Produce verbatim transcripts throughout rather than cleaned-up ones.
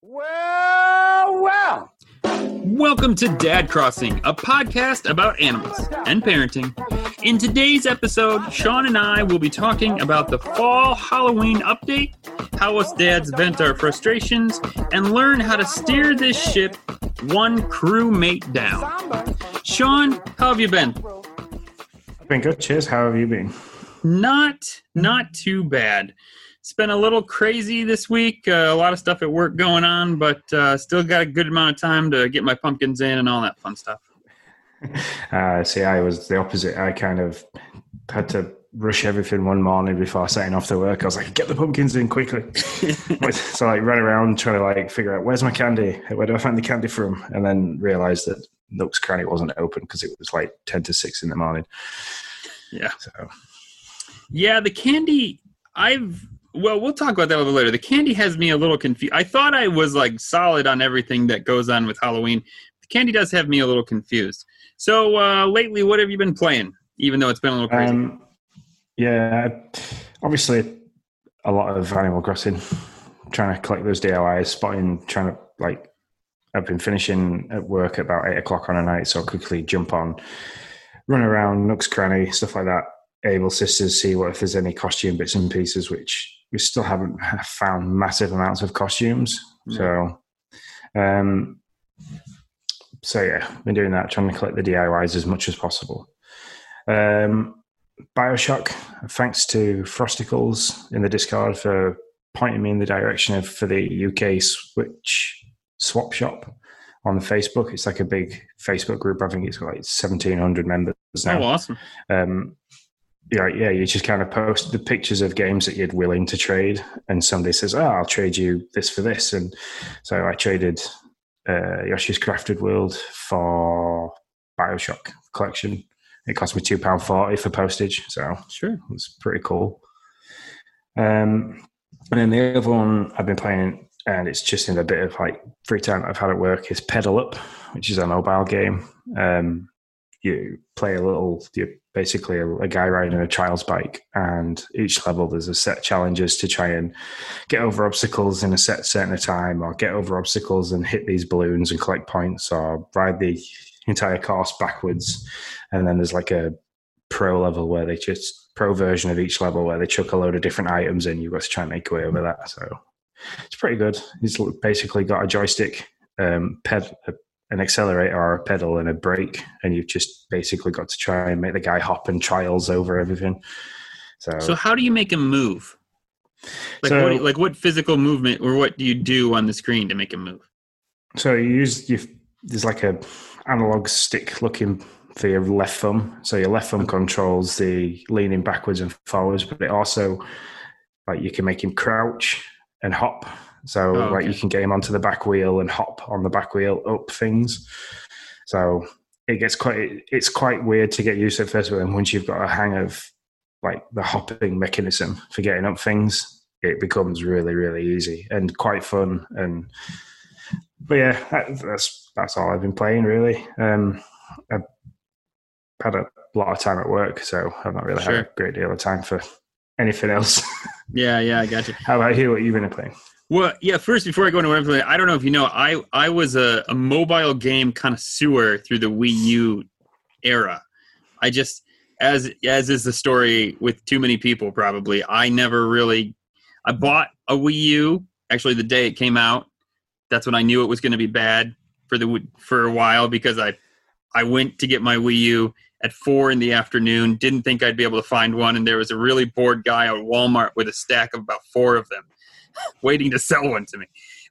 Well, well! Welcome to Dad Crossing, a podcast about animals and parenting. In today's episode, Sean and I will be talking about the fall Halloween update, how us dads vent our frustrations, and learn how to steer this ship one crewmate down. Sean, how have you been? I've been good, cheers. How have you been? Not, not too bad. It's been a little crazy this week. Uh, a lot of stuff at work going on, but uh, still got a good amount of time to get my pumpkins in and all that fun stuff. Uh, see, I was the opposite. I kind of had to rush everything one morning before setting off to work. I was like, get the pumpkins in quickly. So I like, ran around trying to like figure out, where's my candy? Where do I find the candy from? And then realized that Nook's Cranny wasn't open because it was like ten to six in the morning. Yeah. So. Yeah, the candy, I've... Well, we'll talk about that a little later. The candy has me a little confused. I thought I was like solid on everything that goes on with Halloween. The candy does have me a little confused. So uh, lately, what have you been playing, even though it's been a little crazy? Um, yeah, obviously a lot of Animal Crossing, trying to collect those D I Ys, spotting, trying to like, I've been finishing at work about eight o'clock on a night, so I'll quickly jump on, run around, Nook's Cranny, stuff like that. Able Sisters, see what if there's any costume bits and pieces, which we still haven't found massive amounts of costumes. So, um, so yeah, been doing that, trying to collect the D I Ys as much as possible. Um, Bioshock, thanks to Frosticles in the Discord for pointing me in the direction of for the U K Switch swap shop on the Facebook. It's like a big Facebook group. I think it's got like seventeen hundred members now. Oh, awesome. Um, Yeah, yeah. You just kind of post the pictures of games that you're willing to trade, and somebody says, "Oh, I'll trade you this for this." And so I traded uh, Yoshi's Crafted World for Bioshock collection. It cost me two pound forty for postage, so sure, it was pretty cool. Um, and then the other one I've been playing, and it's just in a bit of like free time I've had at work, is Pedal Up, which is a mobile game. Um, you play a little. You, basically a, a guy riding a trials bike, and each level there's a set of challenges to try and get over obstacles in a set certain time, or get over obstacles and hit these balloons and collect points, or ride the entire course backwards. And then there's like a pro level where they just pro version of each level where they chuck a load of different items in. You've got to try and make your way over that. So it's pretty good. It's basically got a joystick, um, ped. A, an accelerator or a pedal and a brake, and you've just basically got to try and make the guy hop and trials over everything. So, so how do you make him move? Like, so, what, like what physical movement or what do you do on the screen to make him move? So you use, you've, there's like a analog stick looking for your left thumb. So your left thumb controls the leaning backwards and forwards, but it also, like you can make him crouch and hop. So oh, okay. Like you can get him onto the back wheel and hop on the back wheel up things. So it gets quite, it's quite weird to get used to at first, but then once you've got a hang of like the hopping mechanism for getting up things, it becomes really, really easy and quite fun. And, but yeah, that, that's, that's all I've been playing really. Um, I've had a lot of time at work, so I've not really sure. had a great deal of time for anything else. Yeah. Yeah. I got you. How about you? What have you been playing? Well, yeah, first, before I go into what I'm playing, I don't know if you know, I, I was a, a mobile game connoisseur through the Wii U era. I just, as as is the story with too many people probably, I never really, I bought a Wii U, actually the day it came out. That's when I knew it was going to be bad for the for a while, because I, I went to get my Wii U at four in the afternoon, didn't think I'd be able to find one, and there was a really bored guy at Walmart with a stack of about four of them, waiting to sell one to me.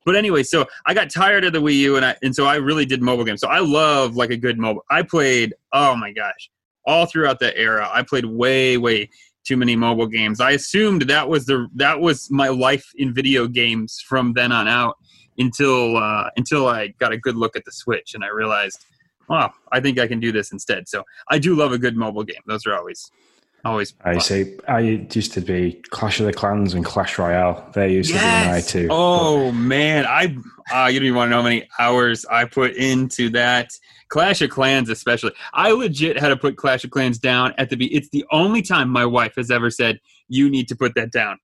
But anyway, so I got tired of the Wii U, and I and so I really did mobile games. So I love like a good mobile. I played, oh my gosh, all throughout that era. I played way, way too many mobile games. I assumed that was the that was my life in video games from then on out. until uh, until I got a good look at the Switch and I realized, wow, I think I can do this instead. So I do love a good mobile game. Those are always always fun. I say I used to be Clash of the Clans and Clash Royale. They used yes! to be my two. Oh but. man, I uh, you don't even want to know how many hours I put into that. Clash of Clans especially. I legit had to put Clash of Clans down at the be- it's the only time my wife has ever said, you need to put that down.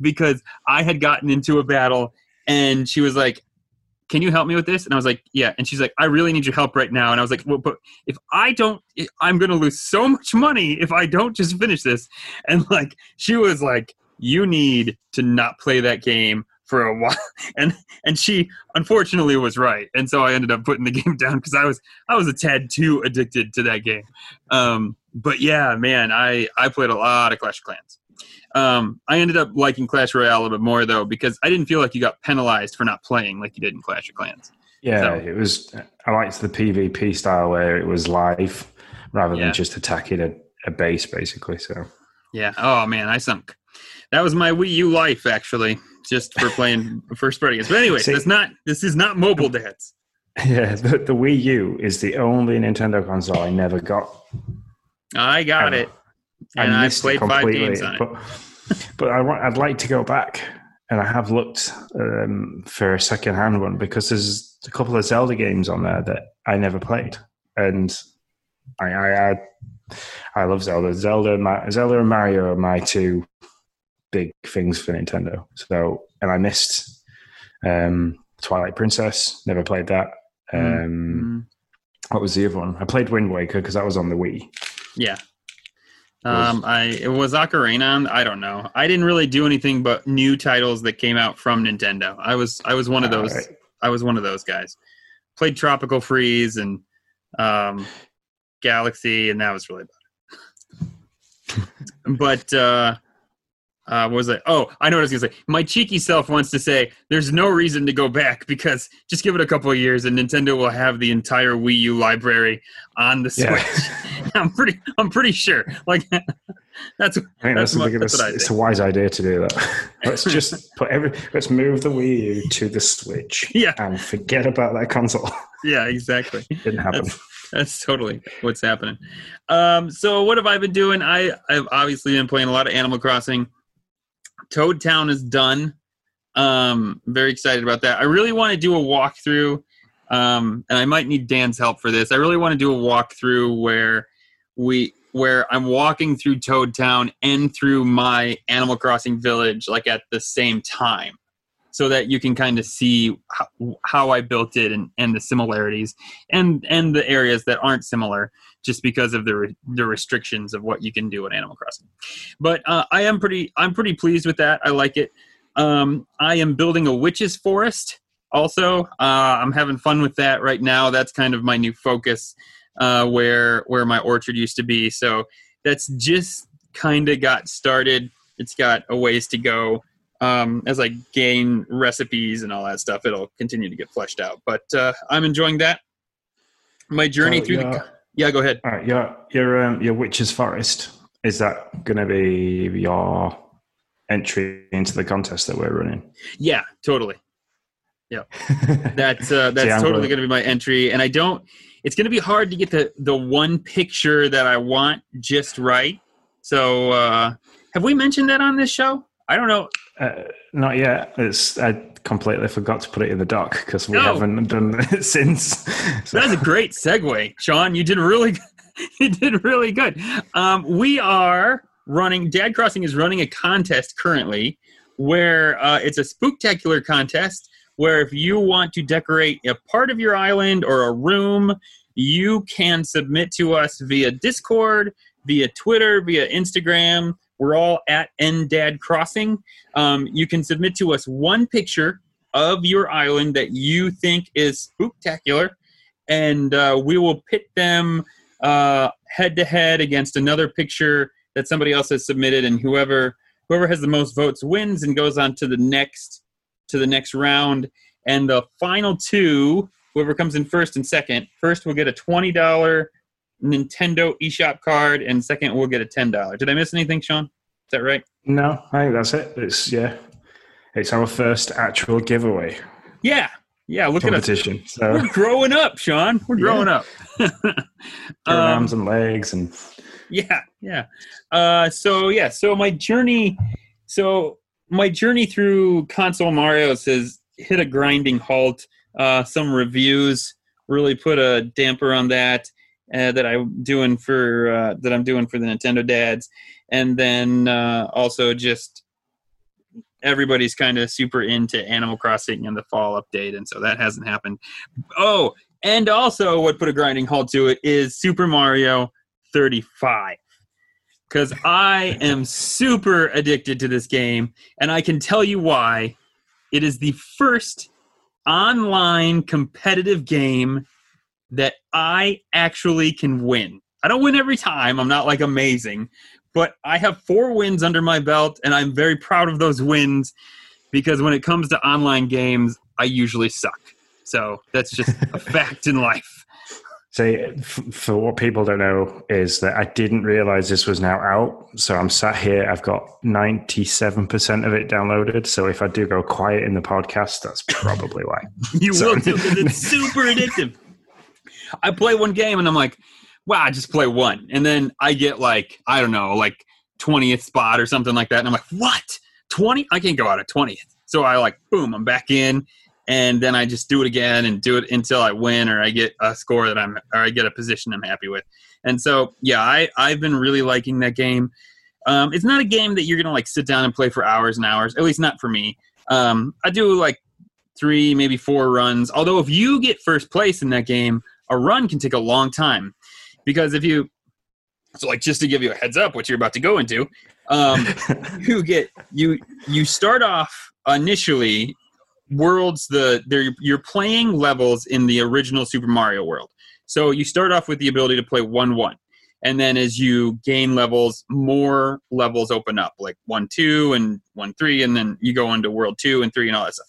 Because I had gotten into a battle and she was like, can you help me with this? And I was like, yeah. And she's like, I really need your help right now. And I was like, well, but if I don't, I'm going to lose so much money if I don't just finish this. And like, she was like, you need to not play that game for a while. And, and she unfortunately was right. And so I ended up putting the game down cause I was, I was a tad too addicted to that game. Um, but yeah, man, I, I played a lot of Clash of Clans. Um, I ended up liking Clash Royale a bit more, though, because I didn't feel like you got penalized for not playing like you did in Clash of Clans. Yeah, so. It was. I liked the PvP style where it was live rather yeah. than just attacking a, a base, basically. So. Yeah. Oh, man, I sunk. That was my Wii U life, actually, just for playing for spreading it. But anyway, that's not. This is not Mobile Dads. Yeah, the, the Wii U is the only Nintendo console I never got. I got ever. it. And I, I played five games on it. But, but I want, I'd like to go back. And I have looked um, for a second-hand one because there's a couple of Zelda games on there that I never played. And I I, I, I love Zelda. Zelda, my, Zelda and Mario are my two big things for Nintendo. So, and I missed um, Twilight Princess. Never played that. Um, mm-hmm. What was the other one? I played Wind Waker because that was on the Wii. Yeah. Um, I it was Ocarina. I don't know. I didn't really do anything but new titles that came out from Nintendo. I was I was one of those. Right. I was one of those guys. Played Tropical Freeze and um, Galaxy, and that was really bad. But uh, uh, what was it? Oh, I know what I was gonna say. My cheeky self wants to say there's no reason to go back because just give it a couple of years and Nintendo will have the entire Wii U library on the Switch. Yeah. I'm pretty. I'm pretty sure. Like that's. I think that's, that's, my, that's I it's a wise idea to do that. Let's just put every. Let's move the Wii U to the Switch. Yeah. And forget about that console. Yeah, exactly. Didn't happen. That's, that's totally what's happening. Um, so what have I been doing? I I've obviously been playing a lot of Animal Crossing. Toad Town is done. Um, very excited about that. I really want to do a walkthrough, um, and I might need Dan's help for this. I really want to do a walkthrough where. We where I'm walking through Toad Town and through my Animal Crossing village like at the same time so that you can kind of see how, how I built it and, and the similarities and, and the areas that aren't similar just because of the re, the restrictions of what you can do in Animal Crossing. But uh, I am pretty I'm pretty pleased with that. I like it. Um, I am building a witch's forest also. Uh, I'm having fun with that right now. That's kind of my new focus. Uh, where where my orchard used to be. So that's just kind of got started. It's got a ways to go. Um, as I gain recipes and all that stuff, it'll continue to get fleshed out. But uh, I'm enjoying that. My journey oh, through yeah. the... Yeah, go ahead. All right, your, your, um, your Witch's Forest, is that going to be your entry into the contest that we're running? Yeah, totally. Yeah, that's, uh, that's See, totally going to be my entry. And I don't... It's going to be hard to get the, the one picture that I want just right. So uh, have we mentioned that on this show? I don't know. Uh, not yet. It's I completely forgot to put it in the doc because we no. haven't done it since. So. That's a great segue, Sean. You did really good. You did really good. Um, we are running, Dad Crossing is running a contest currently where uh, it's a spooktacular contest. Where if you want to decorate a part of your island or a room, you can submit to us via Discord, via Twitter, via Instagram. We're all at N Dad Crossing. Um, you can submit to us one picture of your island that you think is spooktacular, and uh, we will pit them uh, head-to-head against another picture that somebody else has submitted, and whoever whoever has the most votes wins and goes on to the next to the next round, and the final two, whoever comes in first and second, first will get a twenty dollars Nintendo eShop card, and second will get a ten dollars. Did I miss anything, Sean? Is that right? No, I think that's it. It's, yeah, it's our first actual giveaway. Yeah. Yeah, look at us. So. We're growing up, Sean. We're growing yeah. up. um, arms and legs and. Yeah, yeah. Uh, so yeah, so my journey, so my journey through console Mario has hit a grinding halt. Uh, some reviews really put a damper on that uh, that I'm doing for uh, that I'm doing for the Nintendo Dads, and then uh, also just. Everybody's kind of super into Animal Crossing and the fall update, and so that hasn't happened. Oh, and also what put a grinding halt to it is Super Mario thirty-five. Because I am super addicted to this game, and I can tell you why. It is the first online competitive game that I actually can win. I don't win every time. I'm not, like, amazing. But I have four wins under my belt, and I'm very proud of those wins because when it comes to online games, I usually suck. So that's just a fact in life. So for what people don't know is that I didn't realize this was now out. So I'm sat here. I've got ninety-seven percent of it downloaded. So if I do go quiet in the podcast, that's probably why. you so. will too because it's super addictive. I play one game, and I'm like, wow, I just play one. And then I get like, I don't know, like twentieth spot or something like that. And I'm like, what? twenty? I can't go out at twentieth. So I like, boom, I'm back in. And then I just do it again and do it until I win or I get a score that I'm, or I get a position I'm happy with. And so, yeah, I, I've been really liking that game. Um, it's not a game that you're going to like sit down and play for hours and hours, at least not for me. Um, I do like three, maybe four runs. Although if you get first place in that game, a run can take a long time. Because if you, so like just to give you a heads up what you're about to go into, um, you get, you you start off initially worlds, the they're, you're playing levels in the original Super Mario world. So you start off with the ability to play one one. And then as you gain levels, more levels open up, like one two and one three, and then you go into world two and three and all that stuff.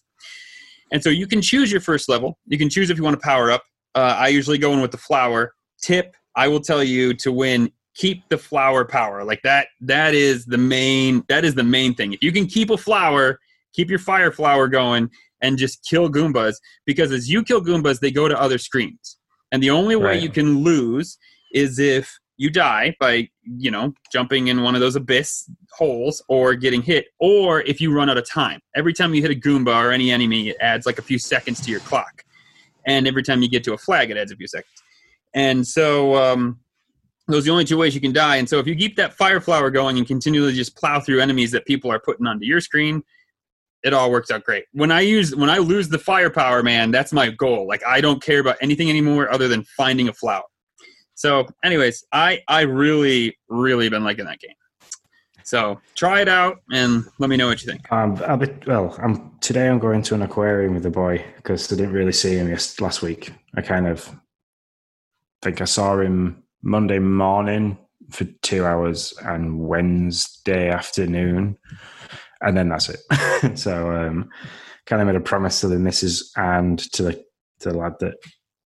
And so you can choose your first level. You can choose if you want to power up. Uh, I usually go in with the flower tip. I will tell you to win, keep the flower power. Like that, that is the main, that is the main thing. If you can keep a flower, keep your fire flower going and just kill Goombas, because as you kill Goombas, they go to other screens. And the only way right. you can lose is if you die by, you know, jumping in one of those abyss holes or getting hit, or if you run out of time. Every time you hit a Goomba or any enemy, it adds like a few seconds to your clock. And every time you get to a flag, it adds a few seconds. And so um, those are the only two ways you can die. And so if you keep that fire flower going and continually just plow through enemies that people are putting onto your screen, it all works out great. When I use when I lose the firepower, man, that's my goal. Like I don't care about anything anymore other than finding a flower. So anyways, I, I really, really been liking that game. So try it out and let me know what you think. Um, a bit, well, I'm, today I'm going to an aquarium with the boy because I didn't really see him last week. I kind of... I think I saw him Monday morning for two hours and Wednesday afternoon, and then that's it. so um, kind of made a promise to the missus and to the, to the lad that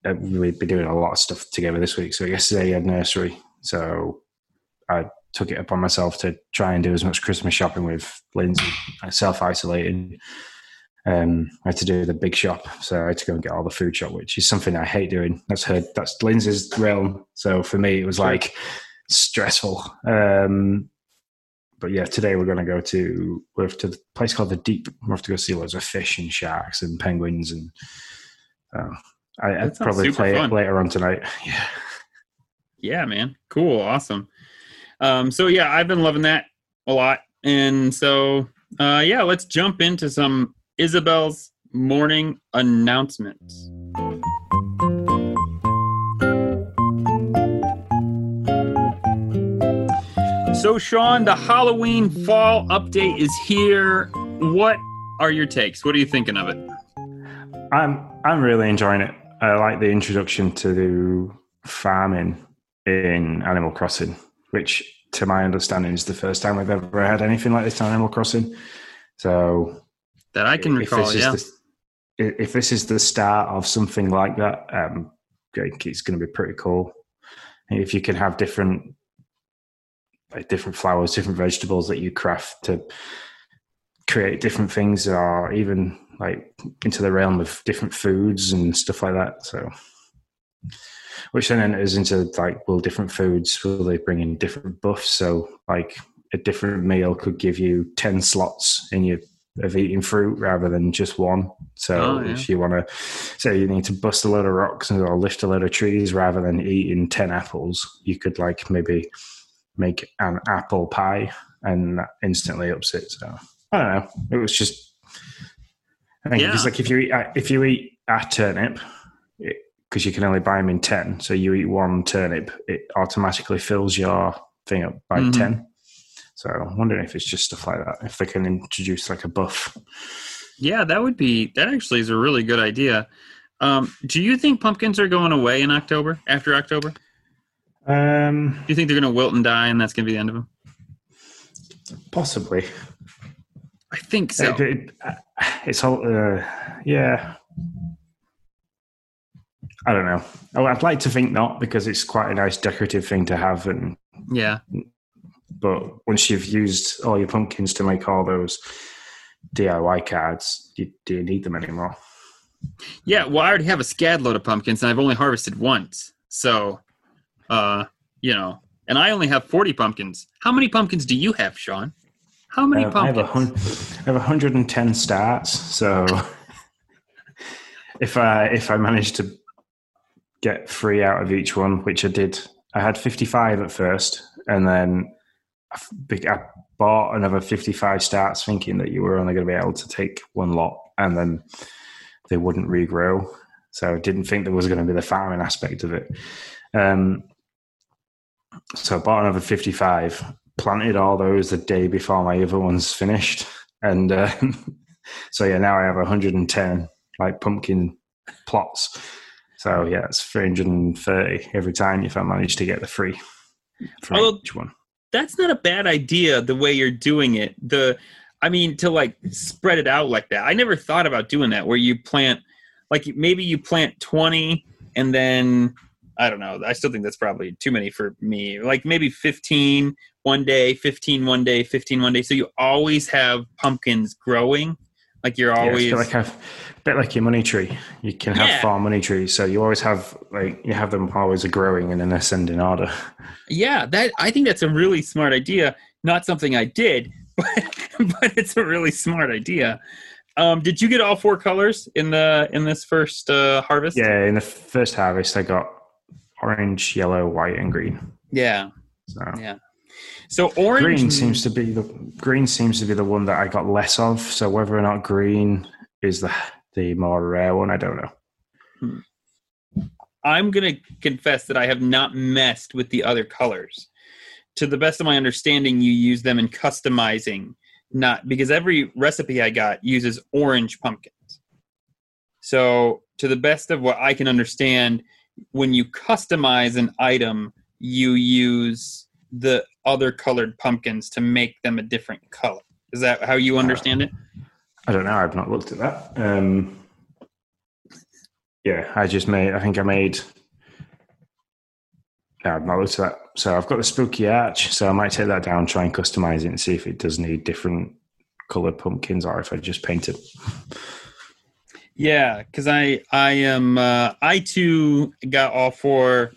uh, we'd be doing a lot of stuff together this week. So yesterday he had nursery, so I took it upon myself to try and do as much Christmas shopping with Lindsay. I self-isolated. Um, I had to do the big shop, so I had to go and get all the food shop, which is something I hate doing. That's her, that's Lindsay's realm. So for me, it was like stressful. Um, but yeah, today we're going to go to we're to the place called the Deep. We have to go see loads of fish and sharks and penguins, and uh, I, I'd probably play fun. It later on tonight. Yeah, yeah, man, cool, awesome. Um, so yeah, I've been loving that a lot, and so uh, yeah, let's jump into some. Isabel's morning announcements. So, Sean, the Halloween fall update is here. What are your takes? What are you thinking of it? I'm I'm really enjoying it. I like the introduction to farming in Animal Crossing, which, to my understanding, is the first time we've ever had anything like this in Animal Crossing. So. That I can recall, if yeah. The, if this is the start of something like that, um, I think it's going to be pretty cool. If you can have different, like different flowers, different vegetables that you craft to create different things, or even like into the realm of different foods and stuff like that. So, which then enters into like, well, different foods, will they bring in different buffs? So like a different meal could give you ten slots in your of eating fruit rather than just one. So oh, yeah. if you want to say you need to bust a load of rocks or lift a load of trees rather than eating ten apples, you could like maybe make an apple pie, and that instantly ups it. So I don't know. It was just, I think yeah. it's like if you eat, if you eat a turnip, because you can only buy them in ten, so you eat one turnip, it automatically fills your thing up by mm-hmm. ten. So I'm wondering if it's just stuff like that, if they can introduce like a buff. Yeah, that would be, that actually is a really good idea. Um, do you think pumpkins are going away in October, after October? Um, do you think they're going to wilt and die and that's going to be the end of them? Possibly. I think so. It, it, it's all, uh, yeah. I don't know. Oh, I'd like to think not, because it's quite a nice decorative thing to have. And yeah. But once you've used all your pumpkins to make all those D I Y cards, you, do you need them anymore? Yeah, well, I already have a scad load of pumpkins, and I've only harvested once. So, uh, you know, and I only have forty pumpkins. How many pumpkins do you have, Sean? How many uh, pumpkins? I have, I have one hundred ten starts, so if I if I manage to get three out of each one, which I did, I had fifty-five at first, and then I bought another fifty-five starts thinking that you were only going to be able to take one lot and then they wouldn't regrow. So I didn't think there was going to be the farming aspect of it. Um, so I bought another fifty-five, planted all those the day before my other ones finished. And uh, so, yeah, now I have one hundred ten like pumpkin plots. So, yeah, it's three hundred thirty every time if I manage to get the three from oh. each one. That's not a bad idea, the way you're doing it. The, I mean, to like spread it out like that. I never thought about doing that, where you plant, like maybe you plant twenty and then, I don't know, I still think that's probably too many for me. Like maybe fifteen one day, fifteen one day, fifteen one day. So you always have pumpkins growing. Like you're always... Yeah, it's a bit like a bit like your money tree. You can have yeah. four money trees, so you always have like you have them always growing in an ascending order. Yeah, that I think that's a really smart idea. Not something I did, but but it's a really smart idea. Um, did you get all four colors in the in this first uh, harvest? Yeah, in the first harvest, I got orange, yellow, white, and green. Yeah. So. Yeah. So orange green seems to be the green seems to be the one that I got less of. So whether or not green is the the more rare one, I don't know. Hmm. I'm gonna confess that I have not messed with the other colors. To the best of my understanding, you use them in customizing, not because every recipe I got uses orange pumpkins. So to the best of what I can understand, when you customize an item, you use the other colored pumpkins to make them a different color. Is that how you understand uh, it? I don't know. I've not looked at that. Um, yeah, I just made, I think I made, no, I've not looked at that. So I've got the Spooky Arch, so I might take that down, try and customize it and see if it does need different colored pumpkins or if I just paint it. Yeah, because I, I am, uh, I too got all four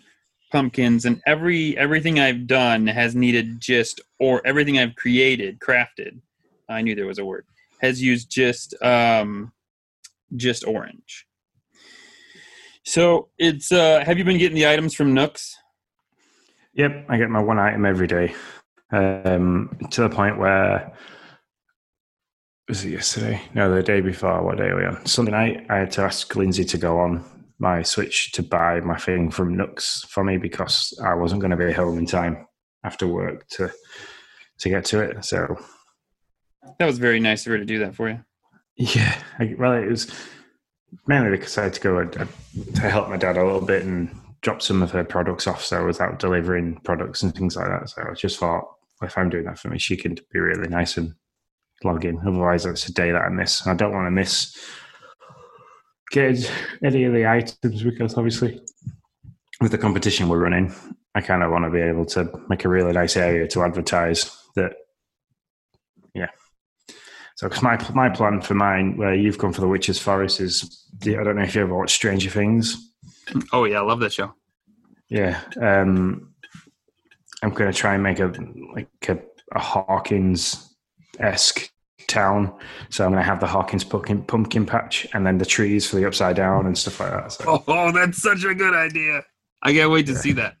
pumpkins, and every everything I've done has needed just, or everything I've created, crafted, I knew there was a word, has used just um, just orange. So it's, uh, have you been getting the items from Nook's? Yep, I get my one item every day, um, to the point where, was it yesterday? No, the day before. What day are we on? Sunday night, I had to ask Lindsay to go on my Switch to buy my thing from Nook's for me, because I wasn't going to be home in time after work to to get to it. So that was very nice of her to do that for you. Yeah, I, well, it was mainly because I had to go and, uh, to help my dad a little bit and drop some of her products off. So I was out delivering products and things like that. So I just thought, if I'm doing that for me, she can be really nice and log in. Otherwise, it's a day that I miss. And I don't want to miss get any of the items, because obviously with the competition we're running, I kind of want to be able to make a really nice area to advertise that. Yeah, So, because my my plan for mine, where you've gone for the Witch's Forest, is the, I don't know if you ever watched Stranger Things. Oh yeah, I love that show. Yeah, um, I'm going to try and make a like a, a Hawkins-esque town. So I'm going to have the Hawkins pumpkin, pumpkin patch, and then the trees for the Upside Down and stuff like that. So. Oh, oh, that's such a good idea! I can't wait to yeah. see that.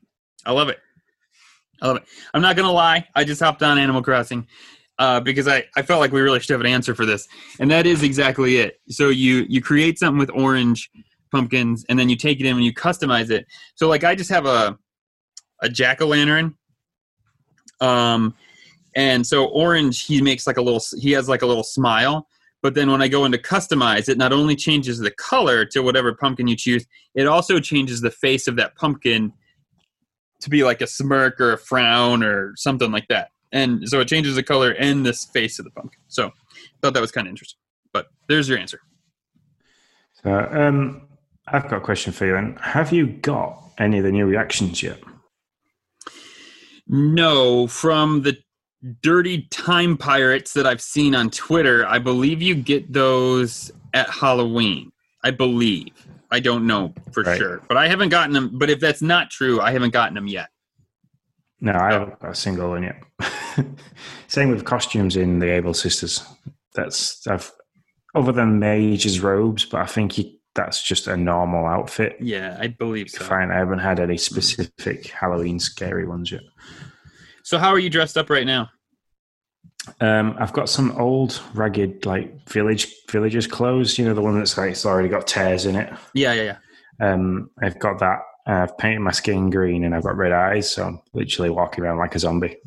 I love it. I love it. I'm not going to lie. I just hopped on Animal Crossing uh, because I, I felt like we really should have an answer for this. And that is exactly it. So you, you create something with orange pumpkins, and then you take it in and you customize it. So, like, I just have a a jack-o'-lantern. Um, and so orange, he makes like a little, he has like a little smile. But then when I go into customize, it not only changes the color to whatever pumpkin you choose, it also changes the face of that pumpkin to be like a smirk or a frown or something like that. And so it changes the color and the face of the pumpkin. So I thought that was kind of interesting. But there's your answer. So um, I've got a question for you then. Have you got any of the new reactions yet? No. From the dirty time pirates that I've seen on Twitter, I believe you get those at Halloween. I believe. I don't know for right. sure, but I haven't gotten them. But if that's not true, I haven't gotten them yet. No, I haven't got a single one yet. Same with costumes in the Able Sisters. That's I've other than mage's robes, but I think you, that's just a normal outfit. Yeah, I believe so. Fine, I haven't had any specific mm-hmm. Halloween scary ones yet. So, how are you dressed up right now? Um, I've got some old ragged like village villagers clothes, you know, the one that's like it's already got tears in it. Yeah, yeah, yeah. Um, I've got that. Uh, I've painted my skin green and I've got red eyes, so I'm literally walking around like a zombie.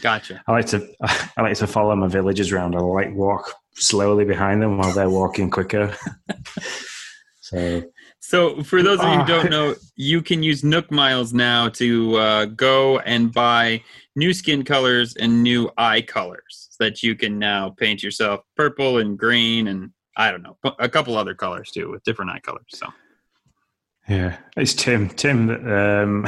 Gotcha. I like to I like to follow my villagers around. I like walk slowly behind them while they're walking quicker. so So for those of you who don't know, you can use Nook Miles now to uh, go and buy new skin colors and new eye colors. That you can now paint yourself purple and green and I don't know, a couple other colors too with different eye colors. So, yeah, it's Tim. Tim um,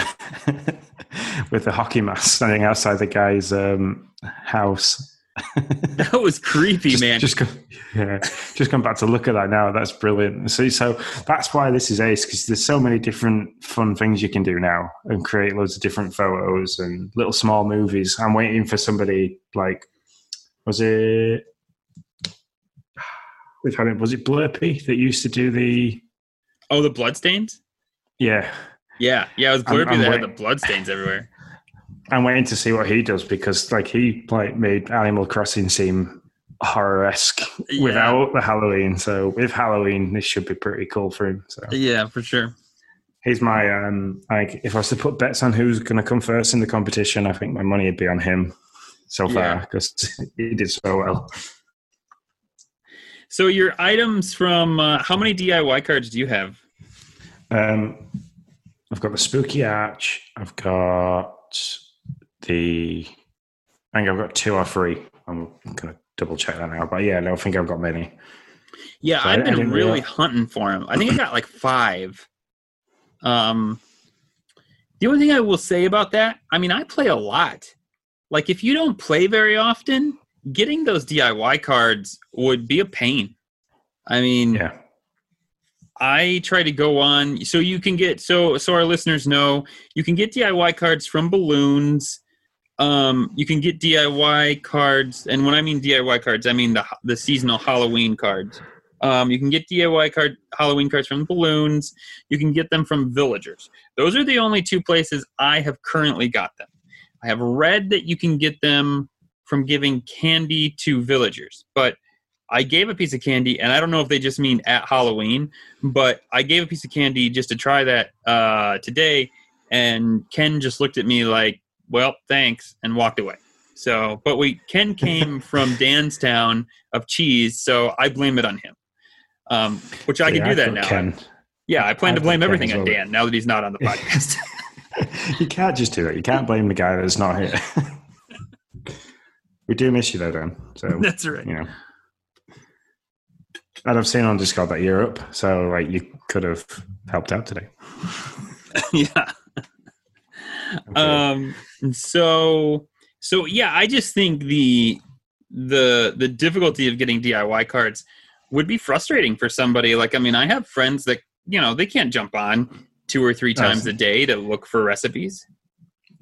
with the hockey mask standing outside the guy's um, house. That was creepy, just, man. Just, go, yeah, just come back to look at that now. That's brilliant. See, so that's why this is ace, because there's so many different fun things you can do now and create loads of different photos and little small movies. I'm waiting for somebody like. Was it? We've had it. Was it Blurpee that used to do the? Oh, the bloodstains. Yeah. Yeah, yeah. It was Blurpee I'm, I'm that wait- had the bloodstains everywhere. I'm waiting to see what he does because, like, he like made Animal Crossing seem horror-esque yeah. without the Halloween. So with Halloween, this should be pretty cool for him. So yeah, for sure. He's my um. Like, if I was to put bets on who's going to come first in the competition, I think my money would be on him. So far, because yeah. he did so well. So your items from uh, how many D I Y cards do you have? Um, I've got the Spooky Arch. I've got the. I think I've got two or three. I'm gonna double check that now, but yeah, no, I think I've got many. Yeah, so I've I, been I really know. hunting for them. I think I got like five. Um, the only thing I will say about that, I mean, I play a lot. Like, if you don't play very often, getting those D I Y cards would be a pain. I mean, yeah. I try to go on. So you can get, so so our listeners know, you can get D I Y cards from balloons. Um, you can get D I Y cards. And when I mean D I Y cards, I mean the the seasonal Halloween cards. Um, you can get D I Y card Halloween cards from balloons. You can get them from villagers. Those are the only two places I have currently got them. I have read that you can get them from giving candy to villagers, but I gave a piece of candy, and I don't know if they just mean at Halloween, but I gave a piece of candy just to try that uh, today, and Ken just looked at me like, well, thanks, and walked away. So, but we Ken came from Dan's town of cheese, so I blame it on him, um, which I yeah, can do that now. Ken, yeah, I plan I to blame Ken everything on Dan now that he's not on the podcast. You can't just do it. You can't blame the guy that's not here. We do miss you though, Dan. So that's right. You know, and I've seen on Discord that you're up, so like you could have helped out today. yeah. Okay. Um. So so yeah, I just think the the the difficulty of getting D I Y cards would be frustrating for somebody. Like, I mean, I have friends that, you know, they can't jump on two or three times a day to look for recipes.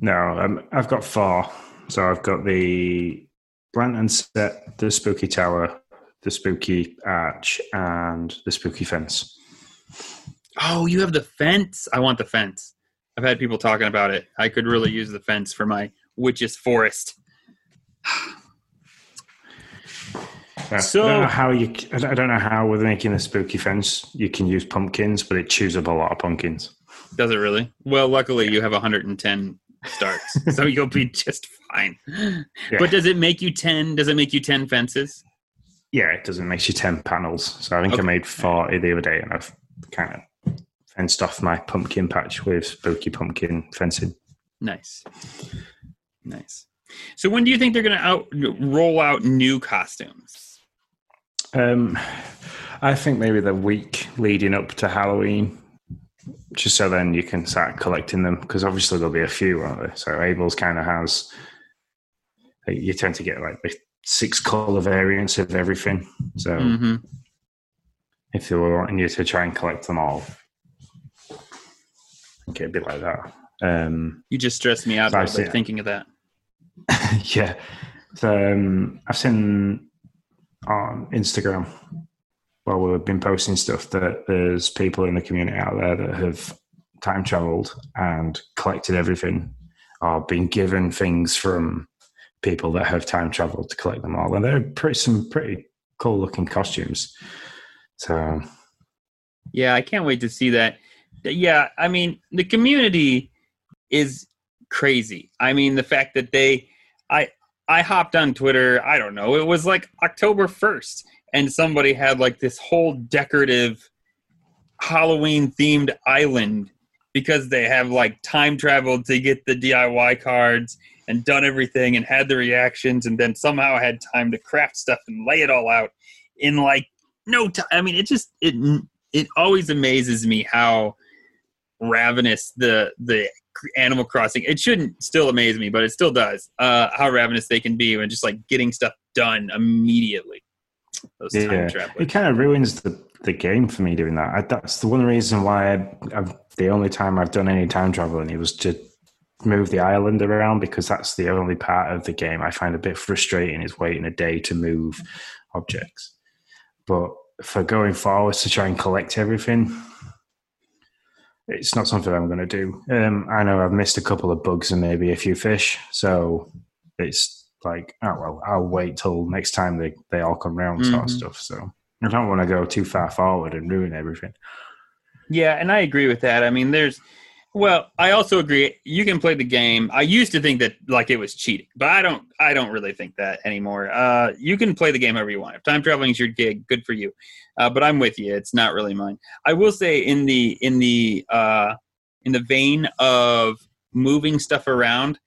No, um, I've got four. So I've got the Brant and Set, the Spooky Tower, the Spooky Arch, and the Spooky Fence. Oh, you have the fence. I want the fence. I've had people talking about it. I could really use the fence for my witch's forest. Yeah, so I don't know how you, I don't know how with making a spooky fence you can use pumpkins, but it chews up a lot of pumpkins. Does it really? Well, luckily yeah. you have one hundred ten starts, so you'll be just fine. Yeah. But does it make you ten? Does it make you ten fences? Yeah, it does. It makes you ten panels. So I think okay. I made forty the other day, and I've kind of fenced off my pumpkin patch with spooky pumpkin fencing. Nice, nice. So when do you think they're going to out roll out new costumes? Um, I think maybe the week leading up to Halloween, just so then you can start collecting them, because obviously there'll be a few, aren't there? So Abel's kind of has, you tend to get like the six color variants of everything. So mm-hmm. if they were wanting you to try and collect them all, I think it'd be like that. Um, you just stressed me out so by seen, thinking of that. yeah. So um, I've seen on Instagram while we've been posting stuff that there's people in the community out there that have time traveled and collected everything or been given things from people that have time traveled to collect them all, and they're pretty some pretty cool looking costumes. So yeah, I can't wait to see that. Yeah, I mean, the community is crazy. I mean, the fact that they I I hopped on Twitter, I don't know, it was like October first, and somebody had like this whole decorative Halloween-themed island because they have like time traveled to get the D I Y cards and done everything and had the reactions and then somehow had time to craft stuff and lay it all out in like no time. I mean, it just, it it always amazes me how ravenous the the Animal Crossing, it shouldn't still amaze me, but it still does, uh how ravenous they can be when just like getting stuff done immediately. Those yeah. time travelers. It kind of ruins the the game for me doing that. I, that's the one reason why I, I've, the only time I've done any time traveling, it was to move the island around, because that's the only part of the game I find a bit frustrating, is waiting a day to move objects. But for going forwards to try and collect everything, it's not something I'm going to do. Um, I know I've missed a couple of bugs and maybe a few fish, so it's like, oh, well, I'll wait till next time they, they all come round mm-hmm. sort of stuff. So I don't want to go too far forward and ruin everything. Yeah, and I agree with that. I mean, there's... Well, I also agree. You can play the game. I used to think that like it was cheating, but I don't I don't really think that anymore. Uh, you can play the game however you want. If time traveling is your gig, good for you. Uh, but I'm with you. It's not really mine. I will say in the in the uh, in the vein of moving stuff around,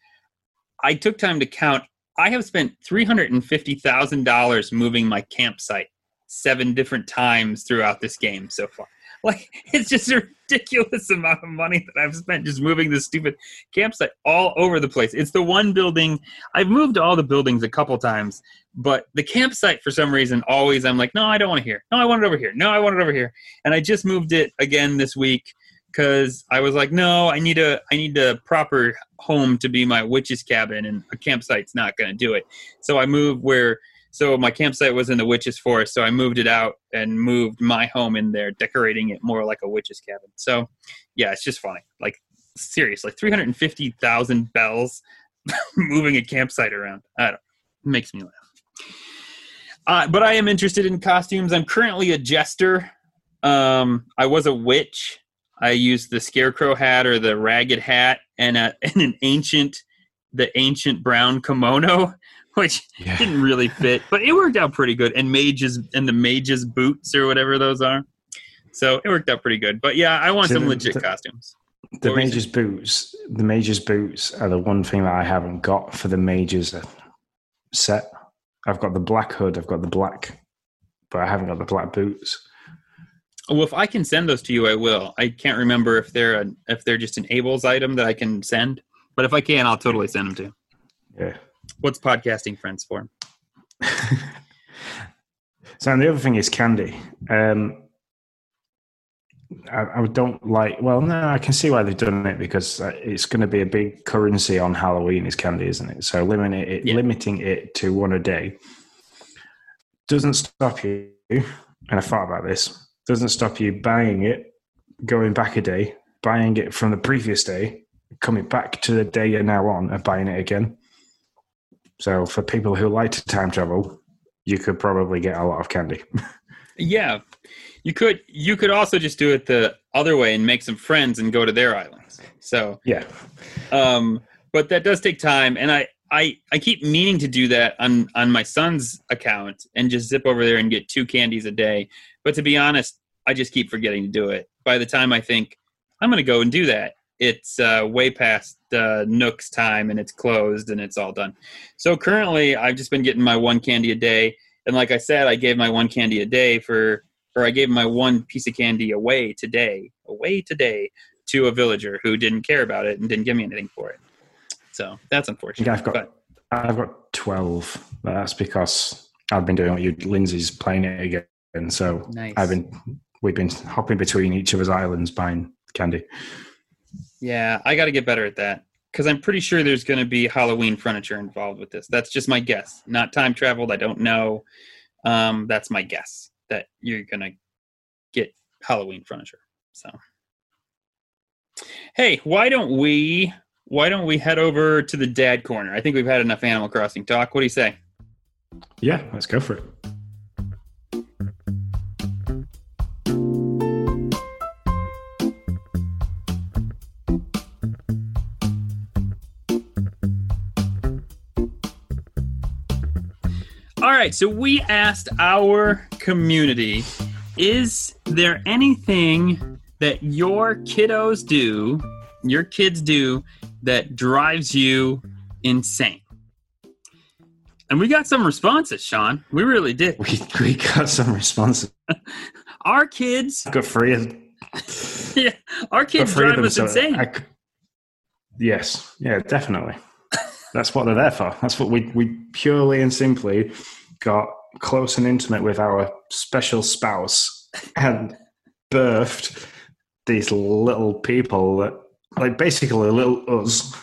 I took time to count. I have spent three hundred fifty thousand dollars moving my campsite seven different times throughout this game so far. Like, it's just a ridiculous amount of money that I've spent just moving this stupid campsite all over the place. It's the one building. I've moved all the buildings a couple times, but the campsite, for some reason, always I'm like, no, I don't want it here. No, I want it over here. No, I want it over here. And I just moved it again this week because I was like, no, I need a I need a proper home to be my witch's cabin, and a campsite's not going to do it. So I moved where... So my campsite was in the witch's forest, so I moved it out and moved my home in there, decorating it more like a witch's cabin. So, yeah, it's just funny. Like, seriously, three hundred fifty thousand bells moving a campsite around. I don't know. It makes me laugh. Uh, but I am interested in costumes. I'm currently a jester. Um, I was a witch. I used the scarecrow hat or the ragged hat and, a, and an ancient, the ancient brown kimono, which yeah. didn't really fit, but it worked out pretty good. And mages and the mages boots or whatever those are. So it worked out pretty good. But yeah, I want so some the, legit the, costumes. The what mages boots, the mages boots are the one thing that I haven't got for the mages set. I've got the black hood, I've got the black, but I haven't got the black boots. Well, if I can send those to you, I will. I can't remember if they're a, if they're just an Able's item that I can send, but if I can, I'll totally send them to you. Yeah. What's podcasting friends for? So, and the other thing is candy. Um, I, I don't like, well, no, I can see why they've done it, because it's going to be a big currency on Halloween is candy, isn't it? So limiting it, yeah. limiting it to one a day doesn't stop you, and I thought about this, doesn't stop you buying it, going back a day, buying it from the previous day, coming back to the day you're now on and buying it again. So for people who like to time travel, you could probably get a lot of candy. Yeah. You could you could also just do it the other way and make some friends and go to their islands. So yeah, um, but that does take time, and I, I, I keep meaning to do that on, on my son's account and just zip over there and get two candies a day. But to be honest, I just keep forgetting to do it. By the time I think I'm going to go and do that, it's uh, way past uh, Nook's time, and it's closed and it's all done. So currently, I've just been getting my one candy a day, and like I said, I gave my one candy a day for. Or I gave my one piece of candy away today, away today, to a villager who didn't care about it and didn't give me anything for it. So that's unfortunate. Yeah, I've got, but. I've got twelve. That's because I've been doing what you, Lindsay's playing it again. And so nice. I've been, we've been hopping between each of his islands buying candy. Yeah, I got to get better at that, because I'm pretty sure there's going to be Halloween furniture involved with this. That's just my guess. Not time traveled. I don't know. Um, that's my guess. That you're gonna get Halloween furniture. So, hey, why don't we? Why don't we head over to the Dad Corner? I think we've had enough Animal Crossing talk. What do you say? Yeah, let's go for it. All right, so we asked our community, is there anything that your kiddos do, your kids do, that drives you insane? And we got some responses, Sean. We really did. We, we got some responses. Our kids... Good for you. Yeah, our kids drive us so insane. I, yes, yeah, definitely. That's what they're there for. That's what we we purely and simply got close and intimate with our special spouse and birthed these little people, that, like basically a little us,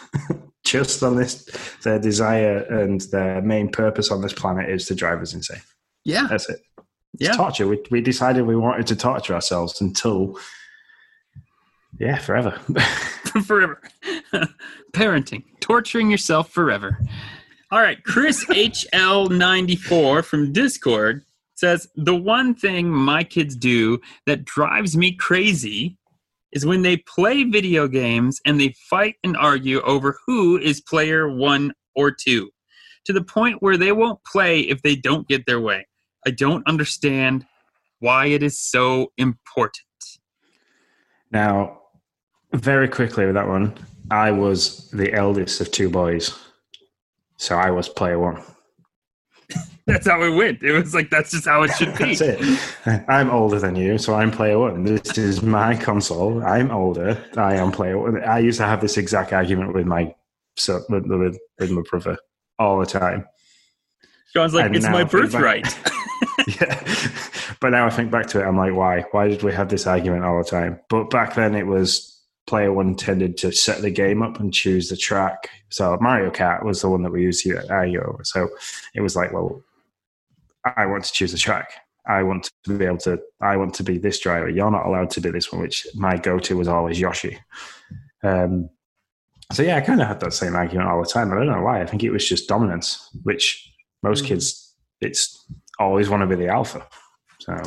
just on this, their desire and their main purpose on this planet is to drive us insane. Yeah. That's it. It's yeah. torture. We, we decided we wanted to torture ourselves until, yeah, forever. Forever. Parenting. Torturing yourself forever. All right, Chris H L ninety-four from Discord says, the one thing my kids do that drives me crazy is when they play video games and they fight and argue over who is player one or two, to the point where they won't play if they don't get their way. I don't understand why it is so important. Now, very quickly with that one, I was the eldest of two boys, so I was player one. That's how it went. It was like, that's just how it should be. That's it. I'm older than you, so I'm player one. This is my console. I'm older. I am player one. I used to have this exact argument with my son, with, with, with my brother all the time. Sean's like, and it's my birthright. Yeah. But now I think back to it, I'm like, why? Why did we have this argument all the time? But back then it was... Player one tended to set the game up and choose the track. So Mario Kart was the one that we used here at I U over. So it was like, well, I want to choose the track. I want to be able to, I want to be this driver. You're not allowed to do this one, which my go-to was always Yoshi. Um, so yeah, I kind of had that same argument all the time. I don't know why. I think it was just dominance, which most mm-hmm. kids, it's always want to be the alpha. So...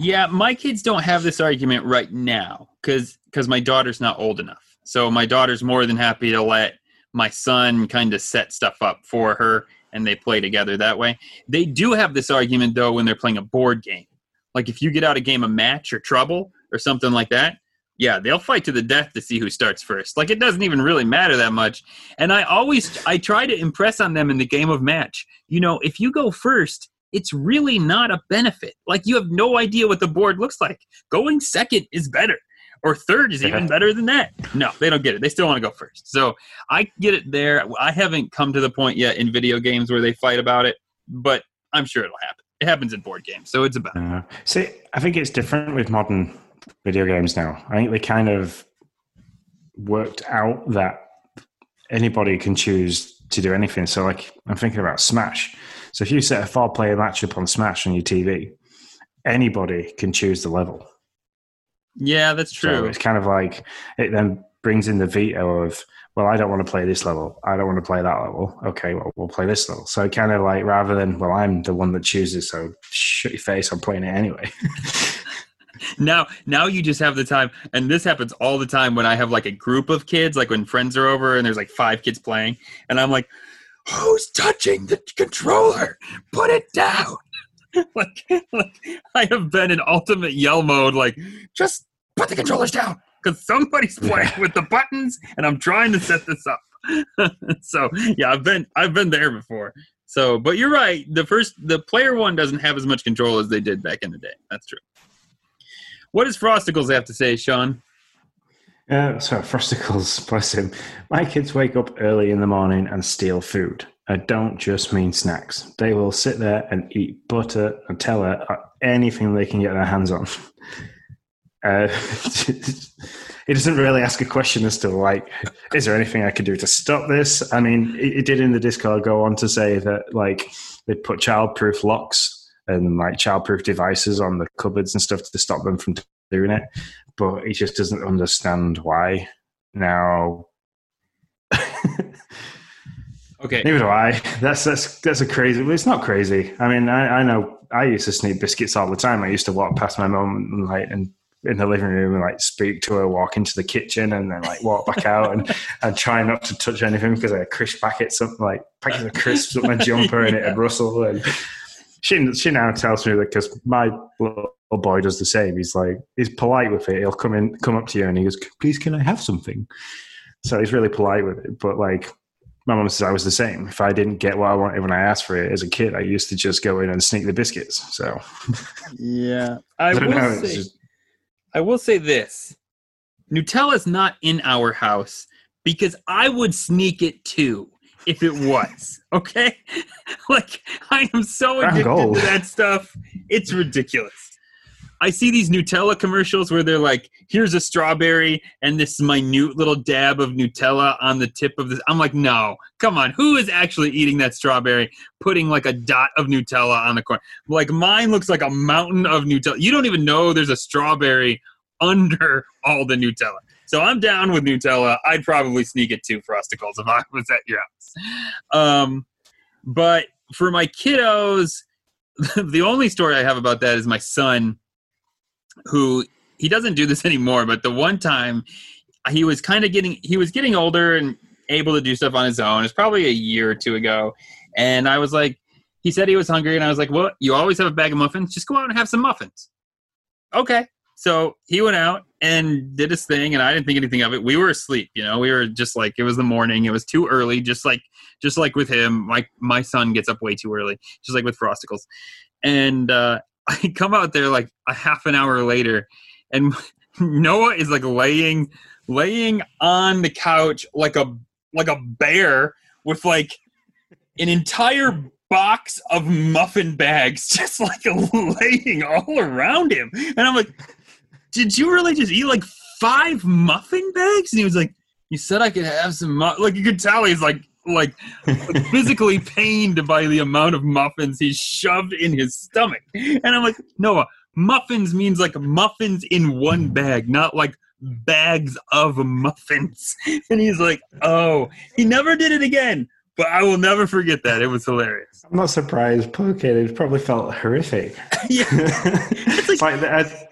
Yeah, my kids don't have this argument right now because because my daughter's not old enough. So my daughter's more than happy to let my son kind of set stuff up for her, and they play together that way. They do have this argument, though, when they're playing a board game. Like if you get out a game of Match or Trouble or something like that, yeah, they'll fight to the death to see who starts first. Like it doesn't even really matter that much. And I always I try to impress on them in the game of Match, you know, if you go first, it's really not a benefit. Like, you have no idea what the board looks like. Going second is better, or third is even better than that. No, they don't get it. They still want to go first. So I get it there. I haven't come to the point yet in video games where they fight about it. but I'm sure it'll happen. It happens in board games, so it's about. Uh, see, I think it's different with modern video games now. I think they kind of worked out that anybody can choose to do anything. So, like, I'm thinking about Smash. So if you set a four-player matchup on Smash on your T V, anybody can choose the level. Yeah, that's true. So it's kind of like it then brings in the veto of, well, I don't want to play this level. I don't want to play that level. Okay, well, we'll play this level. So kind of like rather than, well, I'm the one that chooses, so shut your face, I'm playing it anyway. Now, now you just have the time, and this happens all the time when I have like a group of kids, like when friends are over and there's like five kids playing, and I'm like, who's touching the controller? Put it down. Like, like I have been in ultimate yell mode, like, just put the controllers down, because somebody's playing with the buttons and I'm trying to set this up. So yeah, I've been I've been there before. So, but you're right, the first the player one doesn't have as much control as they did back in the day. That's true. What does Frosticles have to say, Sean? Uh, so Frosticles, bless him. My kids wake up early in the morning and steal food. I don't just mean snacks. They will sit there and eat butter, Nutella, or anything they can get their hands on. Uh, it doesn't really ask a question as to, like, is there anything I could do to stop this? I mean, it, it did in the Discord go on to say that, like, they put childproof locks and, like, childproof devices on the cupboards and stuff to stop them from doing it. But he just doesn't understand why. Now... Okay. Neither do I. That's that's that's a crazy. Well, it's not crazy. I mean, I, I know I used to sneak biscuits all the time. I used to walk past my mum and like and in the living room and like speak to her, walk into the kitchen, and then like walk back out and, and try not to touch anything because I had crisp packets up, like packets of crisps up my jumper yeah. and it'd rustle. And she she now tells me that because my little boy does the same. He's like he's polite with it. He'll come in, come up to you, and he goes, "Please, can I have something?" So he's really polite with it, but like. My mum says I was the same. If I didn't get what I wanted when I asked for it as a kid, I used to just go in and sneak the biscuits. So, yeah, I, I will know, say, just... I will say this: Nutella's not in our house because I would sneak it too if it was. Okay, like I am so addicted to that stuff; it's ridiculous. I see these Nutella commercials where they're like, here's a strawberry and this minute little dab of Nutella on the tip of this. I'm like, no, come on. Who is actually eating that strawberry, putting like a dot of Nutella on the corner? Like mine looks like a mountain of Nutella. You don't even know there's a strawberry under all the Nutella. So I'm down with Nutella. I'd probably sneak it too, Frosticles, if I was at your house. Um, but for my kiddos, the only story I have about that is my son, who he doesn't do this anymore, but the one time he was kind of getting, he was getting older and able to do stuff on his own. It's probably a year or two ago. And I was like, he said he was hungry. And I was like, well, you always have a bag of muffins. Just go out and have some muffins. Okay. So he went out and did his thing. And I didn't think anything of it. We were asleep. You know, we were just like, it was the morning. It was too early. Just like, just like with him, my, my son gets up way too early, just like with Frosticles. And, uh, I come out there like a half an hour later and Noah is like laying, laying on the couch like a, like a bear with like an entire box of muffin bags, just like laying all around him. And I'm like, did you really just eat like five muffin bags? And he was like, you said I could have some, mu-. Like you could tell he's like, like physically pained by the amount of muffins he shoved in his stomach. And I'm like, Noah, muffins means like muffins in one bag, not like bags of muffins. And he's like, oh, he never did it again, but I will never forget that. It was hilarious. I'm not surprised. Poor kid, it probably felt horrific. Yeah. It's like, like the,